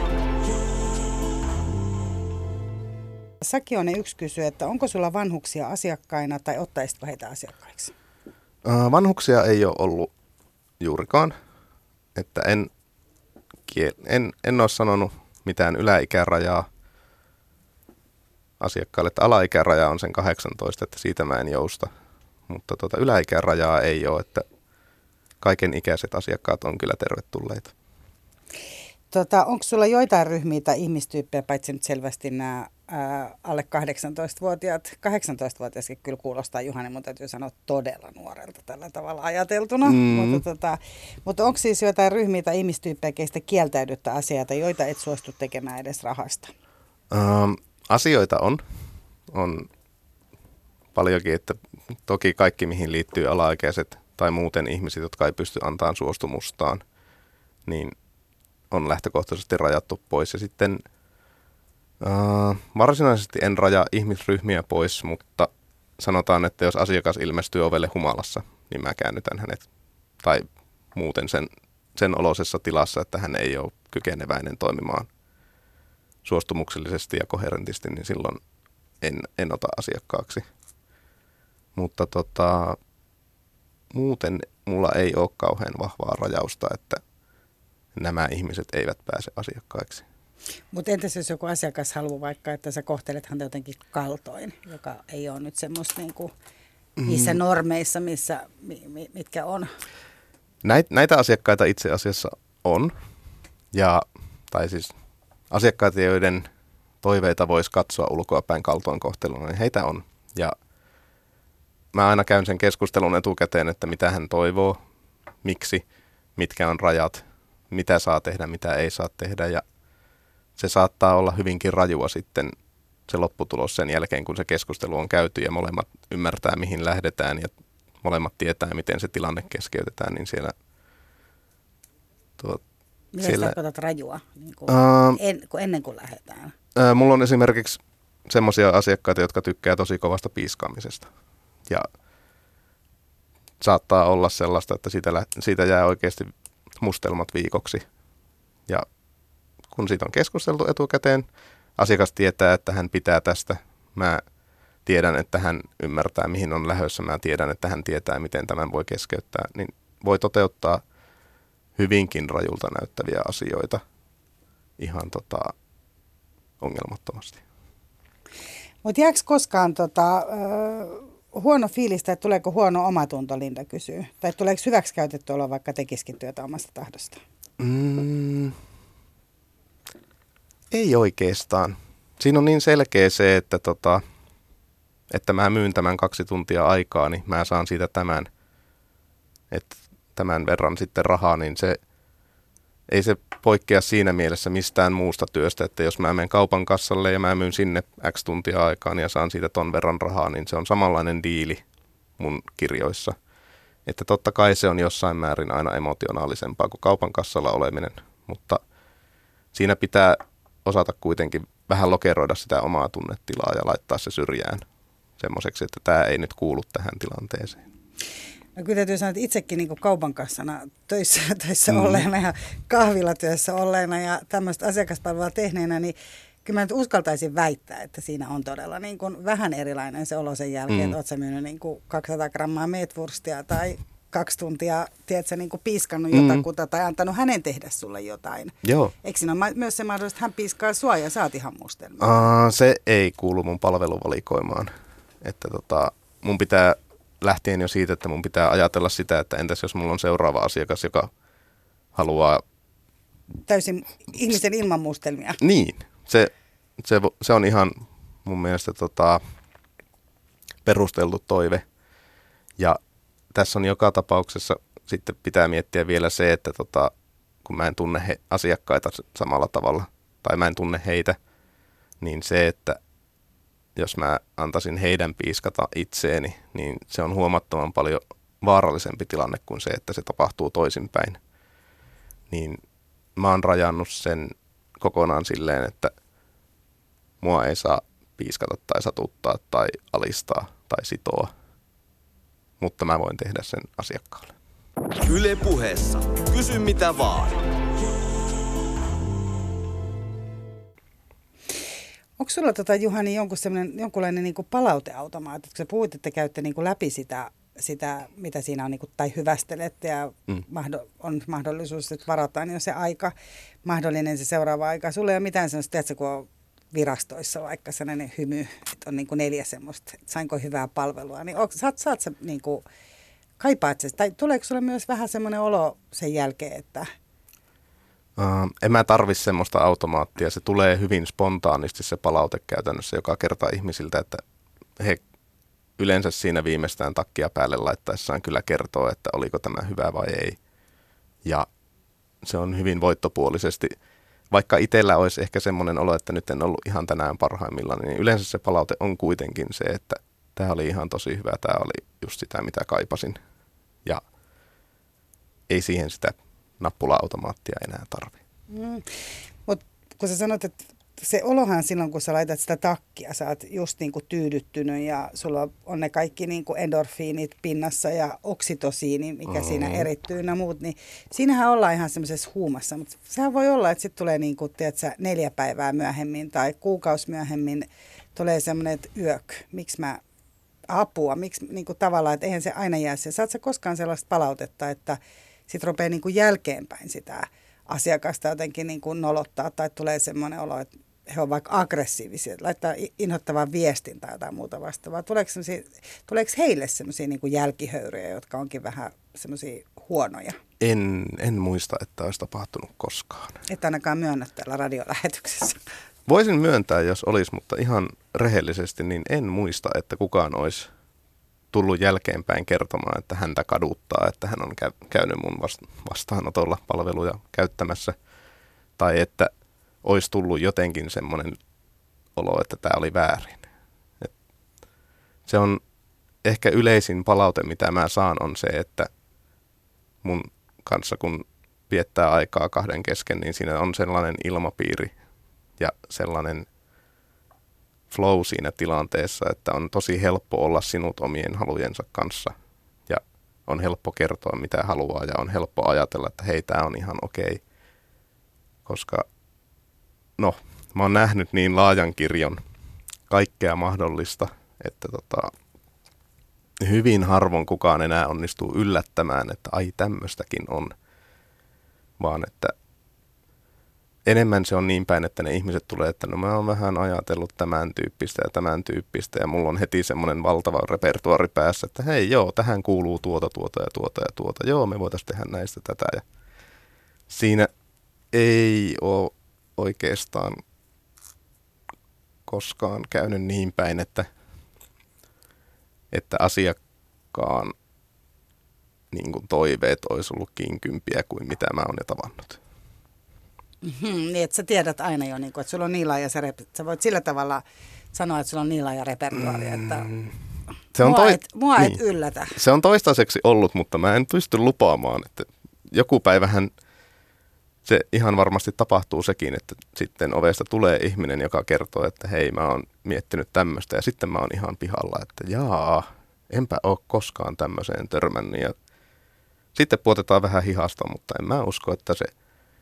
Sakionen yksi kysyy, että onko sulla vanhuksia asiakkaina tai ottaisitko heitä asiakkaiksi? Vanhuksia ei ole ollut juurikaan. Että en, en, en ole sanonut mitään yläikärajaa asiakkaalle, että alaikäraja on sen kahdeksantoista, että siitä mä en jousta, mutta tuota yläikärajaa ei ole, että kaiken ikäiset asiakkaat on kyllä tervetulleita. Tota, onko sulla joitain ryhmiä tai ihmistyyppejä, paitsi nyt selvästi nämä alle kahdeksantoistavuotiaat, kahdeksantoistavuotiaskin kyllä kuulostaa, Juhani, mun täytyy sanoa todella nuorelta tällä tavalla ajateltuna. Mm. Mutta, tota, mutta onko siis jotain ryhmiä tai ihmistyyppejä, keistä kieltäydyttä asioita, joita et suostu tekemään edes rahasta? Ähm, asioita on. On paljonkin, että toki kaikki mihin liittyy alaikäiset tai muuten ihmiset, jotka ei pysty antamaan suostumustaan, niin on lähtökohtaisesti rajattu pois. Ja sitten Uh, varsinaisesti en rajaa ihmisryhmiä pois, mutta sanotaan, että jos asiakas ilmestyy ovelle humalassa, niin mä käännytän hänet. Tai muuten sen, sen oloisessa tilassa, että hän ei ole kykeneväinen toimimaan suostumuksellisesti ja koherentisti, niin silloin en, en ota asiakkaaksi. Mutta tota, muuten mulla ei ole kauhean vahvaa rajausta, että nämä ihmiset eivät pääse asiakkaiksi. Mutta entäs jos joku asiakas haluaa vaikka, että sä kohtelet häntä jotenkin kaltoin, joka ei ole nyt semmoista niinku niissä mm. normeissa, missä, mitkä on? Näit, näitä asiakkaita itse asiassa on, ja, tai siis asiakkaita, joiden toiveita voisi katsoa ulkoapäin kaltoin kohteluna, niin heitä on. Ja mä aina käyn sen keskustelun etukäteen, että mitä hän toivoo, miksi, mitkä on rajat, mitä saa tehdä, mitä ei saa tehdä, ja se saattaa olla hyvinkin rajua sitten se lopputulos sen jälkeen, kun se keskustelu on käyty ja molemmat ymmärtää, mihin lähdetään ja molemmat tietää, miten se tilanne keskeytetään, niin siellä... Tuo, Miten siellä, tarkoitat rajua niin kuin uh, en, kun ennen kuin lähdetään? Uh, mulla on esimerkiksi semmoisia asiakkaita, jotka tykkää tosi kovasta piiskaamisesta. Ja saattaa olla sellaista, että siitä, läht- siitä jää oikeasti mustelmat viikoksi ja... Kun siitä on keskusteltu etukäteen, asiakas tietää, että hän pitää tästä. Mä tiedän, että hän ymmärtää, mihin on lähdössä. Mä tiedän, että hän tietää, miten tämän voi keskeyttää. Niin voi toteuttaa hyvinkin rajulta näyttäviä asioita ihan tota, ongelmattomasti. Mutta jääkö koskaan tota, äh, huono fiilistä, että tuleeko huono omatunto, Linda kysyy? Tai tuleeko hyväksikäytetty olla vaikka tekisikin työtä omasta tahdosta? Mm. Ei oikeastaan. Siinä on niin selkeä se, että, tota, että mä myyn tämän kaksi tuntia aikaa, niin mä saan siitä tämän, että tämän verran sitten rahaa, niin se ei se poikkea siinä mielessä mistään muusta työstä, että jos mä menen kaupan kassalle ja mä myyn sinne X tuntia aikaa niin ja saan siitä ton verran rahaa, niin se on samanlainen diili mun kirjoissa. Että totta kai se on jossain määrin aina emotionaalisempaa kuin kaupan kassalla oleminen, mutta siinä pitää osata kuitenkin vähän lokeroida sitä omaa tunnetilaa ja laittaa se syrjään semmoiseksi, että tämä ei nyt kuulu tähän tilanteeseen. No kyllä täytyy sanoa, että itsekin niin kuin kaupan kassana töissä, töissä mm. olleena ja kahvilatyössä olleena ja tämmöistä asiakaspalvelua tehneenä, niin kyllä mä nyt uskaltaisin väittää, että siinä on todella niin kuin vähän erilainen se olo sen jälkeen, mm. että oot sä myynyt niin kuin kaksisataa grammaa meetwurstia tai kaksi tuntia, tiedätkö, niin kuin piiskannut mm. jotakuta tai antanut hänen tehdä sulle jotain. Joo. Eikö siinä ole myös se mahdollisuus, että hän piiskaa sua ja saat ihan mustelmaa? Uh, se ei kuulu mun palveluvalikoimaan. Että tota, mun pitää lähtien jo siitä, että mun pitää ajatella sitä, että entäs jos mulla on seuraava asiakas, joka haluaa... Täysin ihmisen ilman mustelmia. Niin. Se, se, se on ihan mun mielestä tota, perusteltu toive. Ja tässä on joka tapauksessa sitten pitää miettiä vielä se, että tota, kun mä en tunne he, asiakkaita samalla tavalla, tai mä en tunne heitä, niin se, että jos mä antaisin heidän piiskata itseeni, niin se on huomattavan paljon vaarallisempi tilanne kuin se, että se tapahtuu toisinpäin. Niin mä oon rajannut sen kokonaan silleen, että mua ei saa piiskata tai satuttaa tai alistaa tai sitoa. Mutta mä voin tehdä sen asiakkaalle. Yle puheessa. Kysy mitä vaan. Onko sulla, tota, Juhani, jonkun jonkunlainen niinku palauteautomaatti? Kun sä puhut, että käytte niinku läpi sitä, sitä, mitä siinä on, niinku, tai hyvästelette, ja mm. mahdo, on mahdollisuus, että varataan jo se aika, mahdollinen se seuraava aika. Sulla ei ole mitään sellaista, tiedätkö, kun on virastoissa vaikka sellainen hymy, että on niin kuin neljä semmoista, että sainko hyvää palvelua, niin onko, saat, saat sä niin kuin, kaipaat sä, tai tuleeko sulle myös vähän semmoinen olo sen jälkeen, että Uh, en mä tarvi semmoista automaattia. Se tulee hyvin spontaanisti se palaute käytännössä joka kerta ihmisiltä, että he yleensä siinä viimeistään takkia päälle laittaessaan kyllä kertoo, että oliko tämä hyvä vai ei. Ja se on hyvin voittopuolisesti. Vaikka itsellä olisi ehkä semmoinen olo, että nyt en ollut ihan tänään parhaimmillaan, niin yleensä se palaute on kuitenkin se, että tämä oli ihan tosi hyvä, tämä oli just sitä, mitä kaipasin. Ja ei siihen sitä nappula-automaattia enää tarvi. Mm. Mut kun sä sanot, että se olohan silloin, kun sä laitat sitä takkia, sä oot just niinku tyydyttynyt ja sulla on ne kaikki niinku endorfiinit pinnassa ja oksitosiini, mikä mm. siinä erittyy ja muut, niin siinähän ollaan ihan semmoisessa huumassa, mutta sehän voi olla, että sitten tulee niinku, tiedät sä, neljä päivää myöhemmin tai kuukausi myöhemmin tulee semmoinen, että yök, miksi mä apua, miksi niinku tavallaan, että eihän se aina jää se. Saat sä koskaan sellaista palautetta, että sitten rupeaa niinku jälkeenpäin sitä asiakasta jotenkin niinku nolottaa tai tulee semmoinen olo, että he ovat vaikka aggressiivisia, laittaa inhottavaa viestin tai jotain muuta vastaavaa. Tuleeko, tuleeko heille semmoisia niinku jälkihöyryjä, jotka onkin vähän semmoisia huonoja? En, en muista, että olisi tapahtunut koskaan. Et ainakaan myönnä täällä radiolähetyksessä. Voisin myöntää, jos olisi, mutta ihan rehellisesti niin en muista, että kukaan olisi tullut jälkeenpäin kertomaan, että häntä kaduttaa, että hän on käynyt mun vastaanotolla palveluja käyttämässä. Tai että olisi tullut jotenkin semmoinen olo, että tämä oli väärin. Et se on ehkä yleisin palaute, mitä mä saan, on se, että mun kanssa kun viettää aikaa kahden kesken, niin siinä on sellainen ilmapiiri ja sellainen flow siinä tilanteessa, että on tosi helppo olla sinut omien halujensa kanssa ja on helppo kertoa mitä haluaa ja on helppo ajatella, että hei, tää on ihan okei, koska no, mä oon nähnyt niin laajan kirjon kaikkea mahdollista, että tota, hyvin harvoin kukaan enää onnistuu yllättämään, että ai tämmöstäkin on, vaan että enemmän se on niin päin, että ne ihmiset tulee, että no mä oon vähän ajatellut tämän tyyppistä ja tämän tyyppistä ja mulla on heti semmoinen valtava repertuaari päässä, että hei joo, tähän kuuluu tuota, tuota ja tuota ja tuota, joo me voitaisiin tehdä näistä tätä ja siinä ei ole oikeastaan koskaan käynyt niin päin, että, että asiakkaan niin kuin toiveet olisi ollut kinkympiä kuin mitä mä oon jo tavannut. Mm-hmm, niin, että sä tiedät aina jo, niin kun, että sulla on niin laaja se rep- sä voit sillä tavalla sanoa, että sulla on niin laaja repertuaari, että mm. se on mua, toi... et, mua niin. et yllätä. Se on toistaiseksi ollut, mutta mä en pysty lupaamaan, että joku päivähän se ihan varmasti tapahtuu sekin, että sitten ovesta tulee ihminen, joka kertoo, että hei, mä oon miettinyt tämmöistä ja sitten mä oon ihan pihalla, että jaa, enpä ole koskaan tämmöiseen törmännyt ja sitten puotetaan vähän hihasta, mutta en mä usko, että se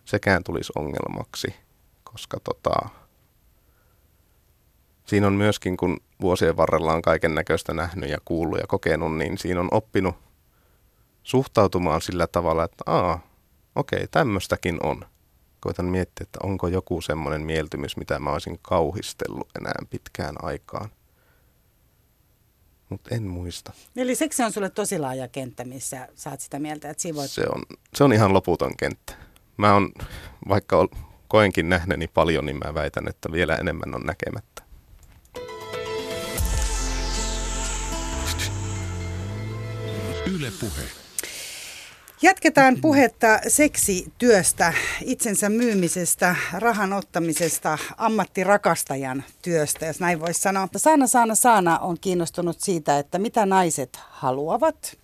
sekään tulisi ongelmaksi, koska tota, siinä on myöskin, kun vuosien varrella on kaiken näköistä nähnyt ja kuullut ja kokenut, niin siinä on oppinut suhtautumaan sillä tavalla, että aa, okei, tämmöstäkin on. Koitan miettiä, että onko joku semmoinen mieltymys, mitä mä olisin kauhistellut enää pitkään aikaan. Mutta en muista. Eli seksi on sulle tosi laaja kenttä, missä saat sitä mieltä, että siinä voit... Se on, se on ihan loputon kenttä. Mä on, vaikka koenkin nähneeni paljon, niin mä väitän, että vielä enemmän on näkemättä. Yle puhe. Jatketaan puhetta seksityöstä, itsensä myymisestä, rahan ottamisesta, ammattirakastajan työstä, jos näin voisi sanoa. Saana, Saana, Saana on kiinnostunut siitä, että mitä naiset haluavat.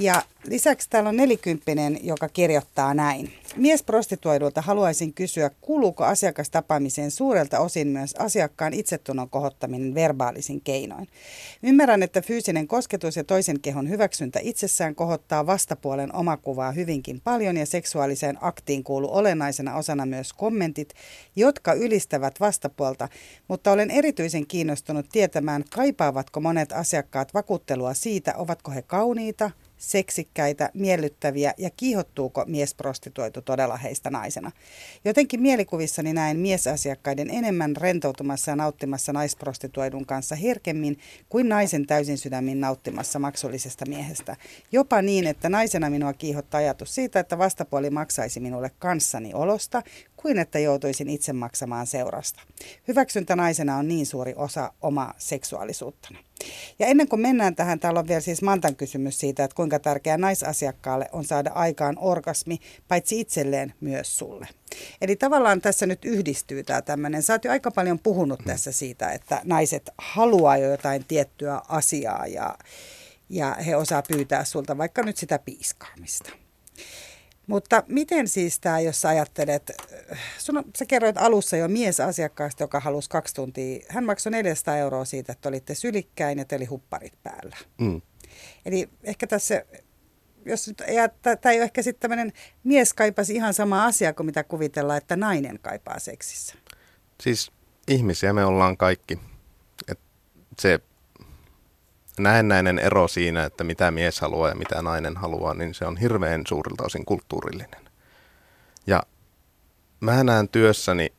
Ja lisäksi täällä on nelikymppinen, joka kirjoittaa näin. Miesprostituoidulta haluaisin kysyä, kuluuko asiakastapaamiseen suurelta osin myös asiakkaan itsetunnon kohottaminen verbaalisin keinoin. Ymmärrän, että fyysinen kosketus ja toisen kehon hyväksyntä itsessään kohottaa vastapuolen omakuvaa hyvinkin paljon ja seksuaaliseen aktiin kuuluu olennaisena osana myös kommentit, jotka ylistävät vastapuolta, mutta olen erityisen kiinnostunut tietämään, kaipaavatko monet asiakkaat vakuuttelua siitä, ovatko he kauniita, seksikkäitä, miellyttäviä ja kiihottuuko miesprostituoitu todella heistä naisena. Jotenkin mielikuvissani näen miesasiakkaiden enemmän rentoutumassa ja nauttimassa naisprostituoidun kanssa herkemmin kuin naisen täysin sydämin nauttimassa maksullisesta miehestä. Jopa niin, että naisena minua kiihottaa ajatus siitä, että vastapuoli maksaisi minulle kanssani olosta, kuin että joutuisin itse maksamaan seurasta. Hyväksyntä naisena on niin suuri osa omaa seksuaalisuuttani. Ja ennen kuin mennään tähän, täällä on vielä siis Mantan kysymys siitä, että kuinka tärkeää naisasiakkaalle on saada aikaan orgasmi, paitsi itselleen myös sulle. Eli tavallaan tässä nyt yhdistyy tämä tämmöinen, sä oot jo aika paljon puhunut tässä siitä, että naiset haluaa jo jotain tiettyä asiaa ja, ja he osaa pyytää sulta vaikka nyt sitä piiskaamista. Mutta miten siis tämä, jos sä ajattelet, sun, sä kerroit alussa jo miesasiakkaasta, joka halusi kaksi tuntia, hän maksoi neljäsataa euroa siitä, että olitte sylikkäin ja teillä oli hupparit päällä. Mm. Eli ehkä tässä, jos tämä ei ole ehkä sitten tämmöinen, mies kaipasi ihan sama asia kuin mitä kuvitellaan, että nainen kaipaa seksissä. Siis ihmisiä me ollaan kaikki. Et se näennäinen ero siinä, että mitä mies haluaa ja mitä nainen haluaa, niin se on hirveän suurilta osin kulttuurillinen. Ja mä näen työssäni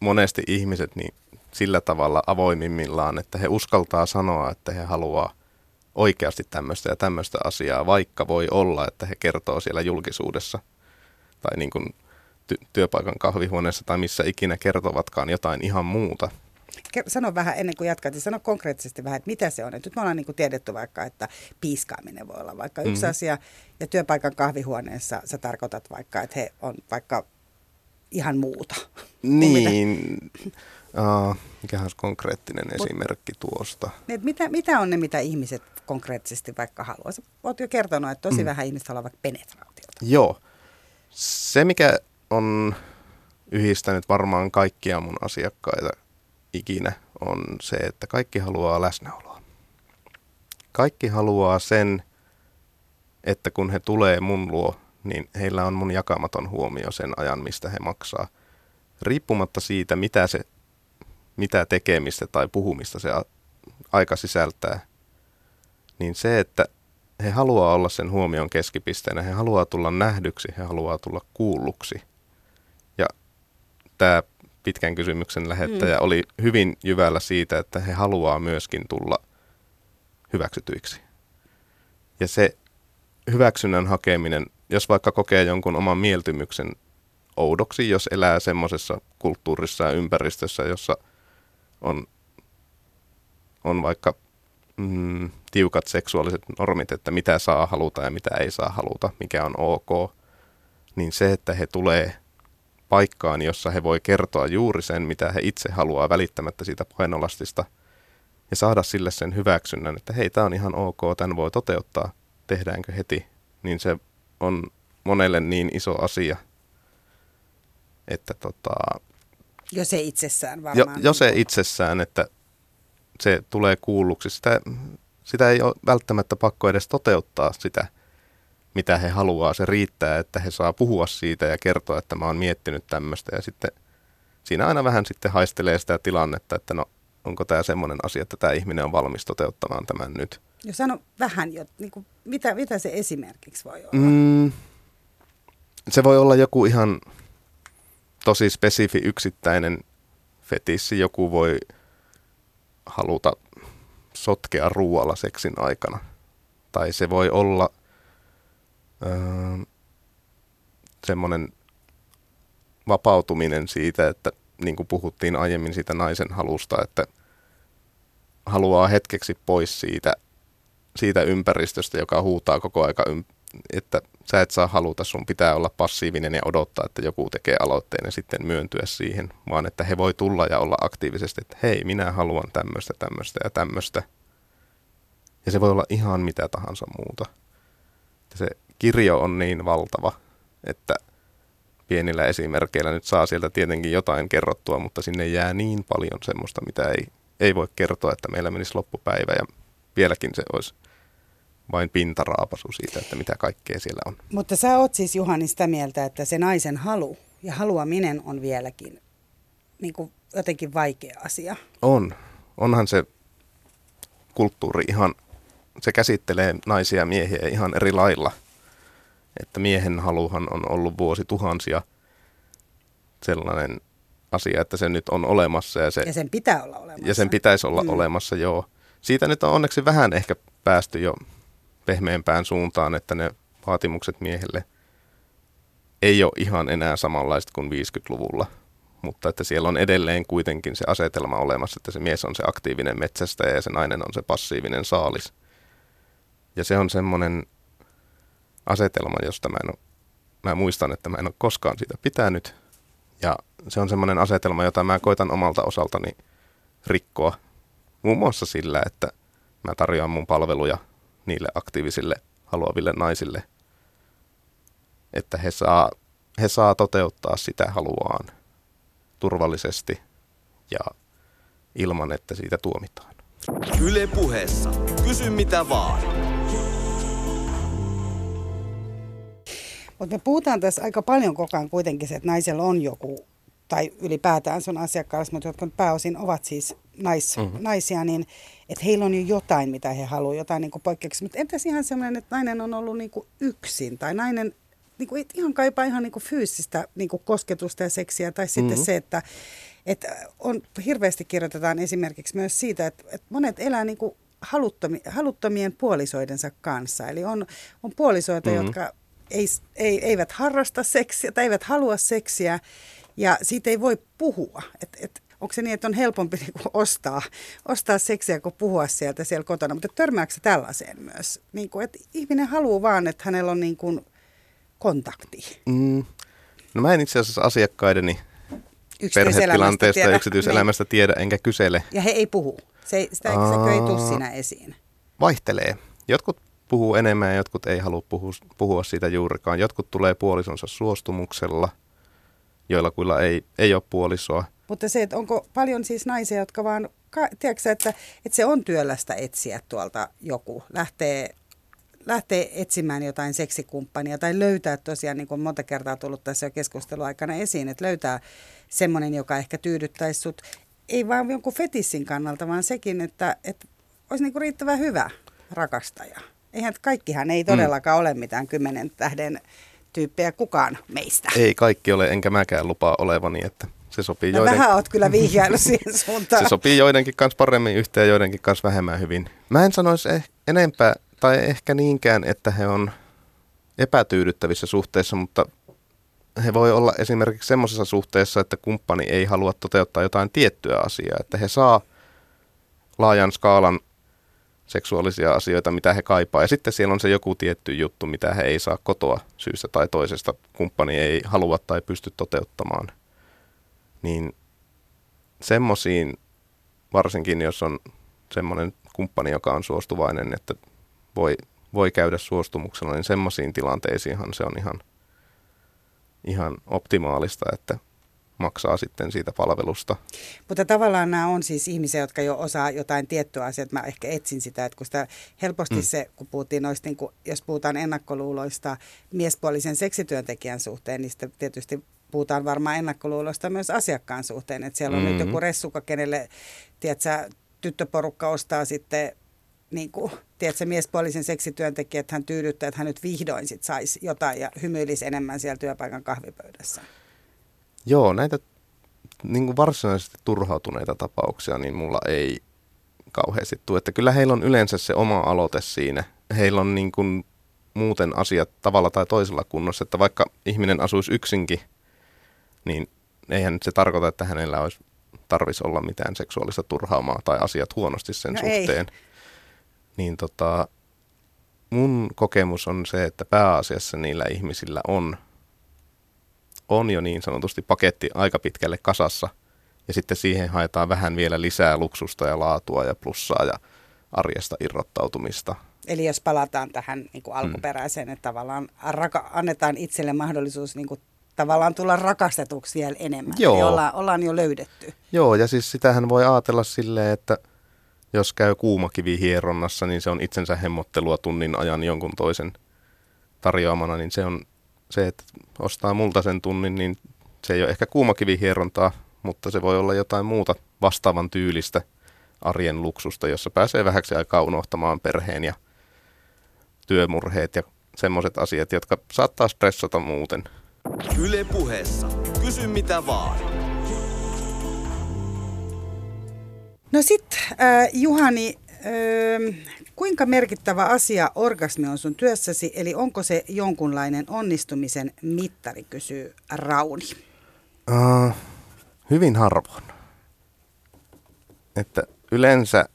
monesti ihmiset niin sillä tavalla avoimimmillaan, että he uskaltaa sanoa, että he haluaa oikeasti tämmöistä ja tämmöistä asiaa, vaikka voi olla, että he kertoo siellä julkisuudessa tai niin kuin ty- työpaikan kahvihuoneessa tai missä ikinä kertovatkaan jotain ihan muuta. Sano vähän ennen kuin jatkat, niin sano konkreettisesti vähän, että mitä se on. Et nyt me ollaan niin kuin tiedetty vaikka, että piiskaaminen voi olla vaikka yksi mm-hmm. asia, ja työpaikan kahvihuoneessa sä tarkoitat vaikka, että he on vaikka ihan muuta. Niin, uh, mikähän olisi konkreettinen Mut, esimerkki tuosta. Niin, mitä, mitä on ne, mitä ihmiset konkreettisesti vaikka haluaa? Sä oot jo kertonut, että tosi mm-hmm. vähän ihmiset haluaa vaikka penetraatiota. Joo, se mikä on yhdistänyt varmaan kaikkia mun asiakkaita ikinä on se, että kaikki haluaa läsnäoloa. Kaikki haluaa sen, että kun he tulee mun luo, niin heillä on mun jakamaton huomio sen ajan, mistä he maksaa. Riippumatta siitä, mitä, se, mitä tekemistä tai puhumista se aika sisältää, niin se, että he haluaa olla sen huomion keskipisteenä, he haluaa tulla nähdyksi, he haluaa tulla kuulluksi. Ja tämä pitkän kysymyksen lähettäjä mm. oli hyvin jyvällä siitä, että he haluaa myöskin tulla hyväksytyiksi. Ja se hyväksynnän hakeminen, jos vaikka kokee jonkun oman mieltymyksen oudoksi, jos elää semmoisessa kulttuurissa ja ympäristössä, jossa on, on vaikka mm, tiukat seksuaaliset normit, että mitä saa haluta ja mitä ei saa haluta, mikä on ok, niin se, että he tulee paikkaan, jossa he voi kertoa juuri sen, mitä he itse haluaa välittämättä siitä painolastista ja saada sille sen hyväksynnän, että hei, tämä on ihan ok, tämän voi toteuttaa, tehdäänkö heti, niin se on monelle niin iso asia, että tota... Jo se itsessään varmaan. Jo, jo se itsessään, että se tulee kuulluksi. Sitä, sitä ei ole välttämättä pakko edes toteuttaa sitä, mitä he haluaa. Se riittää, että he saa puhua siitä ja kertoa, että mä oon miettinyt tämmöistä. Ja sitten siinä aina vähän sitten haistelee sitä tilannetta, että no onko tämä semmoinen asia, että tämä ihminen on valmis toteuttamaan tämän nyt. Jo sano vähän, jo, niin kuin, mitä, mitä se esimerkiksi voi olla? Mm, se voi olla joku ihan tosi spesifi yksittäinen fetissi. Joku voi haluta sotkea ruualla seksin aikana. Tai se voi olla Öö, semmoinen vapautuminen siitä, että niin kuin puhuttiin aiemmin siitä naisen halusta, että haluaa hetkeksi pois siitä, siitä ympäristöstä, joka huutaa koko aika, että sä et saa haluta, sun pitää olla passiivinen ja odottaa, että joku tekee aloitteen ja sitten myöntyä siihen, vaan että he voi tulla ja olla aktiivisesti, että hei, minä haluan tämmöistä, tämmöistä ja tämmöistä. Ja se voi olla ihan mitä tahansa muuta. Se kirjo on niin valtava, että pienillä esimerkkeillä nyt saa sieltä tietenkin jotain kerrottua, mutta sinne jää niin paljon semmoista, mitä ei, ei voi kertoa, että meillä menisi loppupäivä ja vieläkin se olisi vain pintaraapasu siitä, että mitä kaikkea siellä on. Mutta sä oot siis, Juhani, sitä mieltä, että se naisen halu ja haluaminen on vieläkin niin kuin jotenkin vaikea asia. On. Onhan se kulttuuri ihan se käsittelee naisia ja miehiä ihan eri lailla. Että miehen haluhan on ollut vuosituhansia sellainen asia, että se nyt on olemassa. Ja, se, ja sen pitää olla olemassa. Ja sen pitäisi olla mm. olemassa, joo. Siitä nyt on onneksi vähän ehkä päästy jo pehmeämpään suuntaan, että ne vaatimukset miehelle ei ole ihan enää samanlaiset kuin viisikymmentäluvulla. Mutta että siellä on edelleen kuitenkin se asetelma olemassa, että se mies on se aktiivinen metsästäjä ja se nainen on se passiivinen saalis. Ja se on semmoinen asetelma, josta mä, en ole, mä muistan, että mä en ole koskaan sitä pitänyt. Ja se on semmoinen asetelma, jota mä koitan omalta osaltani rikkoa. Muun muassa sillä, että mä tarjoan mun palveluja niille aktiivisille haluaville naisille. Että he saa, he saa toteuttaa sitä haluaan turvallisesti ja ilman, että siitä tuomitaan. Yle puheessa. Kysy mitä vaan. Mutta me puhutaan tässä aika paljon koko ajan kuitenkin se, että naisella on joku, tai ylipäätään sun asiakkaalla, mutta jotka pääosin ovat siis nais, mm-hmm. naisia, niin että heillä on jo jotain, mitä he haluaa, jotain niin kuin poikkeuksia. Mutta entäs ihan semmoinen, että nainen on ollut niin kuin yksin, tai nainen niin kuin, ihan kaipaa ihan niin kuin fyysistä niin kuin kosketusta ja seksiä, tai sitten mm-hmm. se, että, että on, hirveästi kirjoitetaan esimerkiksi myös siitä, että, että monet elää niin kuin haluttomien, haluttomien puolisoidensa kanssa, eli on, on puolisoita, mm-hmm. jotka ei, ei, eivät harrasta seksiä tai eivät halua seksiä, ja siitä ei voi puhua. Et, et, onko se niin, että on helpompi niinku ostaa, ostaa seksiä kuin puhua sieltä siellä kotona? Mutta törmääkö se tällaiseen myös? Niinku, et ihminen haluaa vaan, että hänellä on niinku kontakti. Mm. No mä en itse asiassa asiakkaideni perhetilanteesta ja yksityiselämästä niin. tiedä, enkä kysele. Ja he ei puhu. Se, sitä Aa, ei tule siinä esiin. Vaihtelee. Jotkut puhuu enemmän ja jotkut ei halua puhua, puhua siitä juurikaan. Jotkut tulee puolisonsa suostumuksella. Joilla kuilla ei, ei ole puolisoa. Mutta se, että onko paljon siis naisia, jotka vaan, tiedätkö sä, että, että se on työlästä etsiä tuolta joku, lähtee, lähtee etsimään jotain seksikumppania tai löytää tosiaan, niin kuin monta kertaa tullut tässä jo keskustelun aikana esiin, että löytää semmoinen, joka ehkä tyydyttäisi sut, ei vaan jonkun fetissin kannalta, vaan sekin, että, että olisi niin kuin riittävän hyvä rakastaja. Eihän kaikkihan ei todellakaan mm. ole mitään kymmenen tähden tyyppejä kukaan meistä. Ei kaikki ole, enkä mäkään lupaa olevani, että se sopii no, joidenkin. Vähän oot kyllä vihjailu siihen suuntaan. Se sopii joidenkin kanssa paremmin yhteen ja joidenkin kanssa vähemmän hyvin. Mä en sanoisi eh- enempää tai ehkä niinkään, että he on epätyydyttävissä suhteissa, mutta he voi olla esimerkiksi semmoisessa suhteessa, että kumppani ei halua toteuttaa jotain tiettyä asiaa, että he saa laajan skaalan seksuaalisia asioita, mitä he kaipaa. Ja sitten siellä on se joku tietty juttu, mitä he ei saa kotoa syystä tai toisesta. Kumppani ei halua tai pysty toteuttamaan. Niin semmoisiin, varsinkin jos on semmoinen kumppani, joka on suostuvainen, että voi, voi käydä suostumuksella, niin semmoisiin tilanteisiinhan se on ihan, ihan optimaalista, että maksaa sitten siitä palvelusta. Mutta tavallaan nämä on siis ihmisiä, jotka jo osaa jotain tiettyä asiaa. Mä ehkä etsin sitä, että kun sitä helposti mm. se, kun puhuttiin noista, niin kun, jos puhutaan ennakkoluuloista miespuolisen seksityöntekijän suhteen, niin sitten tietysti puhutaan varmaan ennakkoluuloista myös asiakkaan suhteen. Että siellä on mm-hmm. nyt joku ressuka, kenelle tiedätkö, tyttöporukka ostaa sitten niin kuin, tiedätkö, miespuolisen seksityöntekijä, että hän tyydyttää, että hän nyt vihdoin sit saisi jotain ja hymyilisi enemmän siellä työpaikan kahvipöydässä. Joo, näitä niin kuin varsinaisesti turhautuneita tapauksia, niin mulla ei kauheasti tule. Että kyllä heillä on yleensä se oma aloite siinä. Heillä on niin kuin muuten asiat tavalla tai toisella kunnossa, että vaikka ihminen asuisi yksinkin, niin eihän nyt se tarkoita, että hänellä olisi tarvitsisi olla mitään seksuaalista turhaamaa tai asiat huonosti sen no suhteen. Ei. Niin tota, mun kokemus on se, että pääasiassa niillä ihmisillä on on jo niin sanotusti paketti aika pitkälle kasassa, ja sitten siihen haetaan vähän vielä lisää luksusta ja laatua ja plussaa ja arjesta irrottautumista. Eli jos palataan tähän niin kuin alkuperäiseen, mm. että tavallaan raka- annetaan itselle mahdollisuus niin kuin, tavallaan tulla rakastetuksi vielä enemmän. Joo. Olla, ollaan jo löydetty. Joo, ja siis sitähän voi ajatella silleen, että jos käy kuumakivihieronnassa, niin se on itsensä hemmottelua tunnin ajan jonkun toisen tarjoamana, niin se on se, että ostaa multa sen tunnin, niin se ei ole ehkä kuumakivihierontaa, mutta se voi olla jotain muuta vastaavan tyylistä arjen luksusta, jossa pääsee vähäksi aikaa unohtamaan perheen ja työmurheet ja semmoiset asiat, jotka saattaa stressata muuten. Yle puheessa. Kysy mitä vaan. No sitten äh, Juhani, Öö, kuinka merkittävä asia orgasmi on sun työssäsi, eli onko se jonkunlainen onnistumisen mittari, kysyy Rauni. Äh, hyvin harvoin. Että yleensä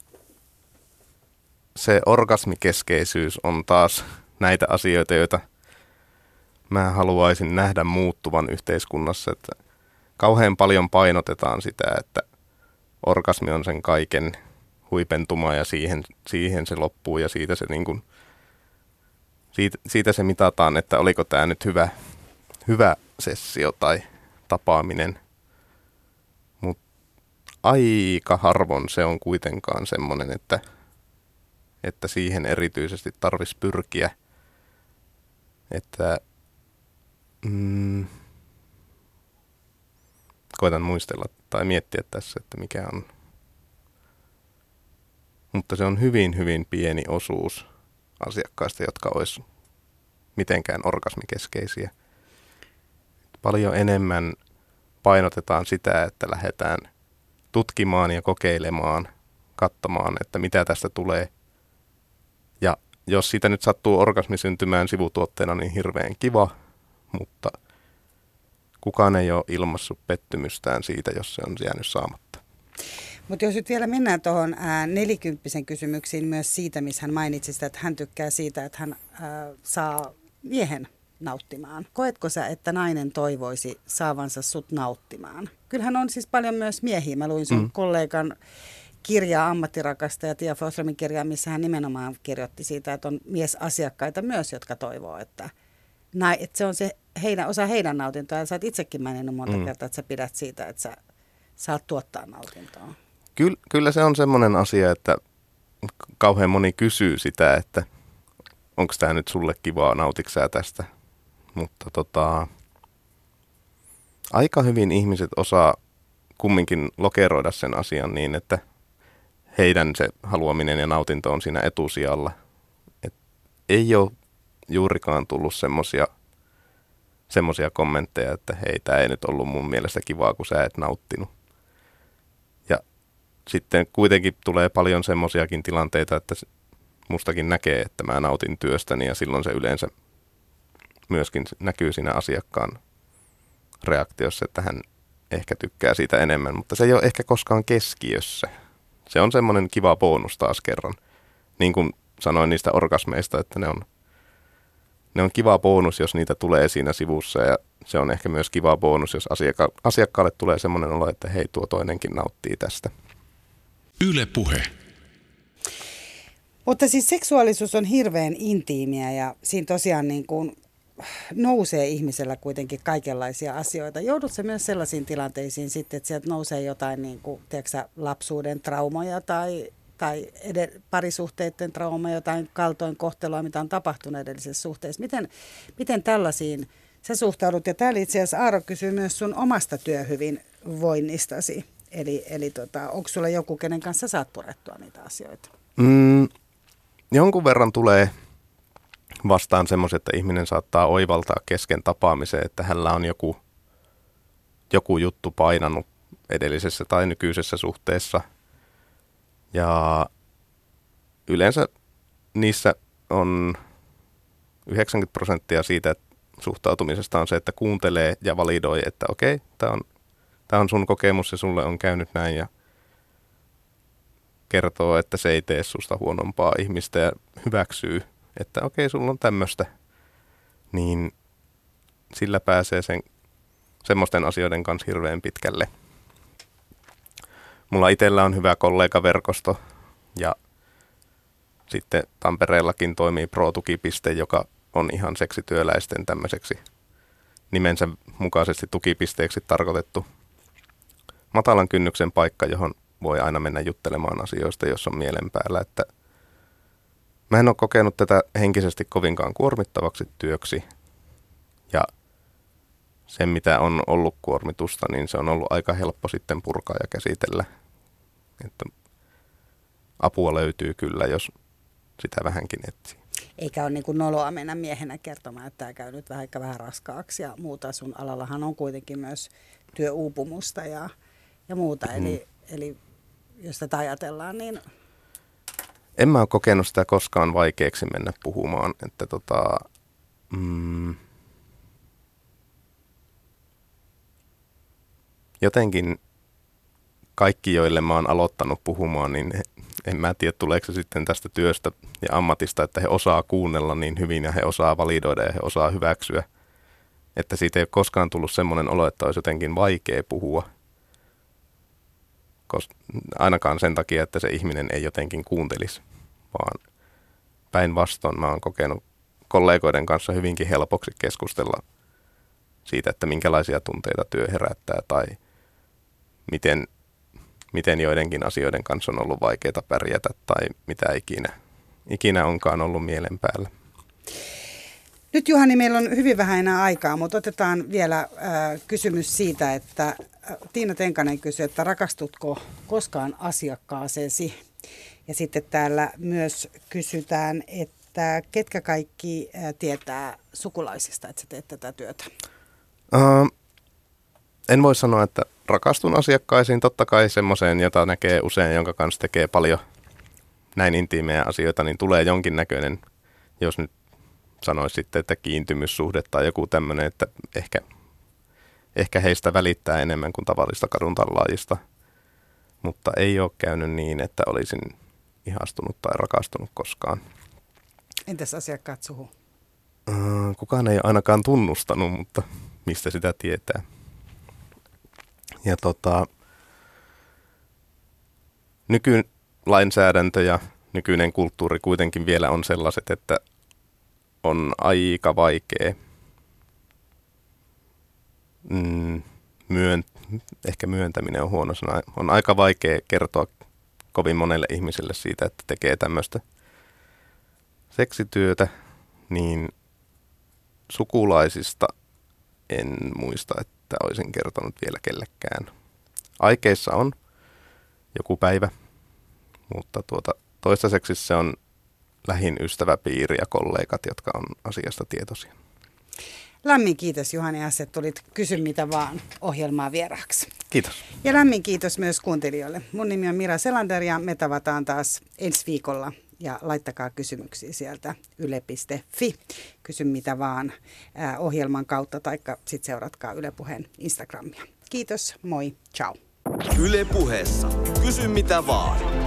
se orgasmikeskeisyys on taas näitä asioita, joita mä haluaisin nähdä muuttuvan yhteiskunnassa. Että kauhean paljon painotetaan sitä, että orgasmi on sen kaiken huipentumaan ja siihen, siihen se loppuu ja siitä se, niin kuin, siitä, siitä se mitataan, että oliko tämä nyt hyvä, hyvä sessio tai tapaaminen. Mut aika harvoin se on kuitenkaan semmoinen, että, että siihen erityisesti tarvitsisi pyrkiä. Että, mm, koitan muistella tai miettiä tässä, että mikä on. Mutta se on hyvin, hyvin pieni osuus asiakkaista, jotka olisi mitenkään orgasmikeskeisiä. Paljon enemmän painotetaan sitä, että lähdetään tutkimaan ja kokeilemaan, katsomaan, että mitä tästä tulee. Ja jos siitä nyt sattuu orgasmi syntymään sivutuotteena, niin hirveän kiva, mutta kukaan ei ole ilmaissut pettymystään siitä, jos se on jäänyt saamatta. Mutta jos nyt vielä mennään tuohon nelikymppisen kysymyksiin myös siitä, missä hän mainitsi sitä, että hän tykkää siitä, että hän ää, saa miehen nauttimaan. Koetko sä, että nainen toivoisi saavansa sut nauttimaan? Kyllähän on siis paljon myös miehiä. Mä luin sun mm. kollegan kirjaa ammattirakasta ja Tia Fostromin kirjaa, missä hän nimenomaan kirjoitti siitä, että on miesasiakkaita myös, jotka toivoo, että, na, että se on se heidän, osa heidän nautintoa. Ja sä oot itsekin maininnut monta mm. kertaa, että sä pidät siitä, että sä saat tuottaa nautintoa. Kyllä, kyllä se on semmoinen asia, että kauhean moni kysyy sitä, että onko tämä nyt sulle kivaa, nautiksää tästä. Mutta tota, aika hyvin ihmiset osaa kumminkin lokeroida sen asian niin, että heidän se haluaminen ja nautinto on siinä etusijalla. Et ei ole juurikaan tullut semmoisia semmoisia kommentteja, että hei, tämä ei nyt ollut mun mielestä kivaa, kun sä et nauttinut. Sitten kuitenkin tulee paljon semmoisiakin tilanteita, että mustakin näkee, että mä nautin työstäni ja silloin se yleensä myöskin näkyy siinä asiakkaan reaktiossa, että hän ehkä tykkää siitä enemmän, mutta se ei ole ehkä koskaan keskiössä. Se on semmoinen kiva bonus taas kerran. Niin kuin sanoin niistä orgasmeista, että ne on, ne on kiva bonus, jos niitä tulee siinä sivussa ja se on ehkä myös kiva bonus, jos asiakka- asiakkaalle tulee semmoinen olo, että hei, tuo toinenkin nauttii tästä. Yle puhe. Mutta siis seksuaalisuus on hirveän intiimiä ja siinä tosiaan niin kuin nousee ihmisellä kuitenkin kaikenlaisia asioita. Joudutko myös sellaisiin tilanteisiin sitten, että sieltä nousee jotain niin kuin, tiedätkö, lapsuuden traumoja tai, tai ed- parisuhteiden traumoja, jotain kaltoinkohtelua, mitä on tapahtunut edellisessä suhteessa. Miten, miten tällaisiin sä suhtaudut? Ja täällä itse asiassa Aaro kysyy myös sun omasta työhyvinvoinnistasi. Eli, eli tota, onko sulla joku, kenen kanssa saat purettua niitä asioita? Mm, jonkun verran tulee vastaan semmoisia, että ihminen saattaa oivaltaa kesken tapaamiseen, että hänellä on joku, joku juttu painanut edellisessä tai nykyisessä suhteessa. Ja yleensä niissä on yhdeksänkymmentä prosenttia siitä suhtautumisesta on se, että kuuntelee ja validoi, että okei, tämä on Tämä on sun kokemus ja sulle on käynyt näin ja kertoo, että se ei tee susta huonompaa ihmistä ja hyväksyy, että okei, sulla on tämmöistä. Niin sillä pääsee sen, semmoisten asioiden kanssa hirveän pitkälle. Mulla itsellä on hyvä kollegaverkosto ja sitten Tampereellakin toimii Pro-tukipiste, joka on ihan seksityöläisten tämmöiseksi nimensä mukaisesti tukipisteeksi tarkoitettu matalan kynnyksen paikka, johon voi aina mennä juttelemaan asioista, jos on mielen päällä. Että mä en ole kokenut tätä henkisesti kovinkaan kuormittavaksi työksi. Ja se, mitä on ollut kuormitusta, niin se on ollut aika helppo sitten purkaa ja käsitellä. Että apua löytyy kyllä, jos sitä vähänkin etsii. eikä ole niin kuin noloa mennä miehenä kertomaan, että tämä käy nyt vähän, vähän raskaaksi ja muuta. Sun alallahan on kuitenkin myös työuupumusta ja, ja muuta. Mm. Eli, eli jos tätä ajatellaan, niin... En mä ole kokenut sitä koskaan vaikeaksi mennä puhumaan, että tota... Mm, jotenkin kaikki, joille mä oon aloittanut puhumaan, niin en mä tiedä, tuleeko se sitten tästä työstä ja ammatista, että he osaa kuunnella niin hyvin ja he osaa validoida ja he osaa hyväksyä. Että siitä ei ole koskaan tullut semmoinen olo, että olisi jotenkin vaikea puhua. Koska ainakaan sen takia, että se ihminen ei jotenkin kuuntelisi, vaan päinvastoin mä oon kokenut kollegoiden kanssa hyvinkin helpoksi keskustella siitä, että minkälaisia tunteita työ herättää tai miten, miten joidenkin asioiden kanssa on ollut vaikeaa pärjätä tai mitä ikinä, ikinä onkaan ollut mielen päällä. Nyt Juhani, meillä on hyvin vähän enää aikaa, mutta otetaan vielä äh, kysymys siitä, että äh, Tiina Tenkanen kysyi, että rakastutko koskaan asiakkaaseesi? Ja sitten täällä myös kysytään, että ketkä kaikki äh, tietää sukulaisista, että sä teet tätä työtä? Uh, en voi sanoa, että rakastun asiakkaisiin, totta kai semmoiseen, jota näkee usein, jonka kanssa tekee paljon näin intiimejä asioita, niin tulee jonkinnäköinen, jos nyt sanoisi sitten, että kiintymyssuhde tai joku tämmöinen, että ehkä, ehkä heistä välittää enemmän kuin tavallista kaduntallaajista, mutta ei ole käynyt niin, että olisin ihastunut tai rakastunut koskaan. Entäs asiakkaat suhu? Uh, kukaan ei ainakaan tunnustanut, mutta... mistä sitä tietää. Ja tota, nykylainsäädäntö ja nykyinen kulttuuri kuitenkin vielä on sellaiset, että on aika vaikea mm, myönt- ehkä myöntäminen on huono sana, on aika vaikea kertoa kovin monelle ihmiselle siitä, että tekee tämmöistä seksityötä, niin sukulaisista en muista, että olisin kertonut vielä kellekään. Aikeissa on joku päivä, mutta tuota, toistaiseksi se on lähin ystäväpiiri ja kollegat, jotka on asiasta tietoisia. Lämmin kiitos Juhani S, että tulit Kysy mitä vaan -ohjelmaa vieraaksi. Kiitos. Ja lämmin kiitos myös kuuntelijoille. Mun nimi on Mira Selander ja me tavataan taas ensi viikolla. Ja laittakaa kysymyksiä sieltä yle piste fi, kysy mitä vaan ää, ohjelman kautta, taikka sitten seuratkaa Yle Puheen Instagramia. Kiitos, moi, ciao. Yle Puheessa, kysy mitä vaan.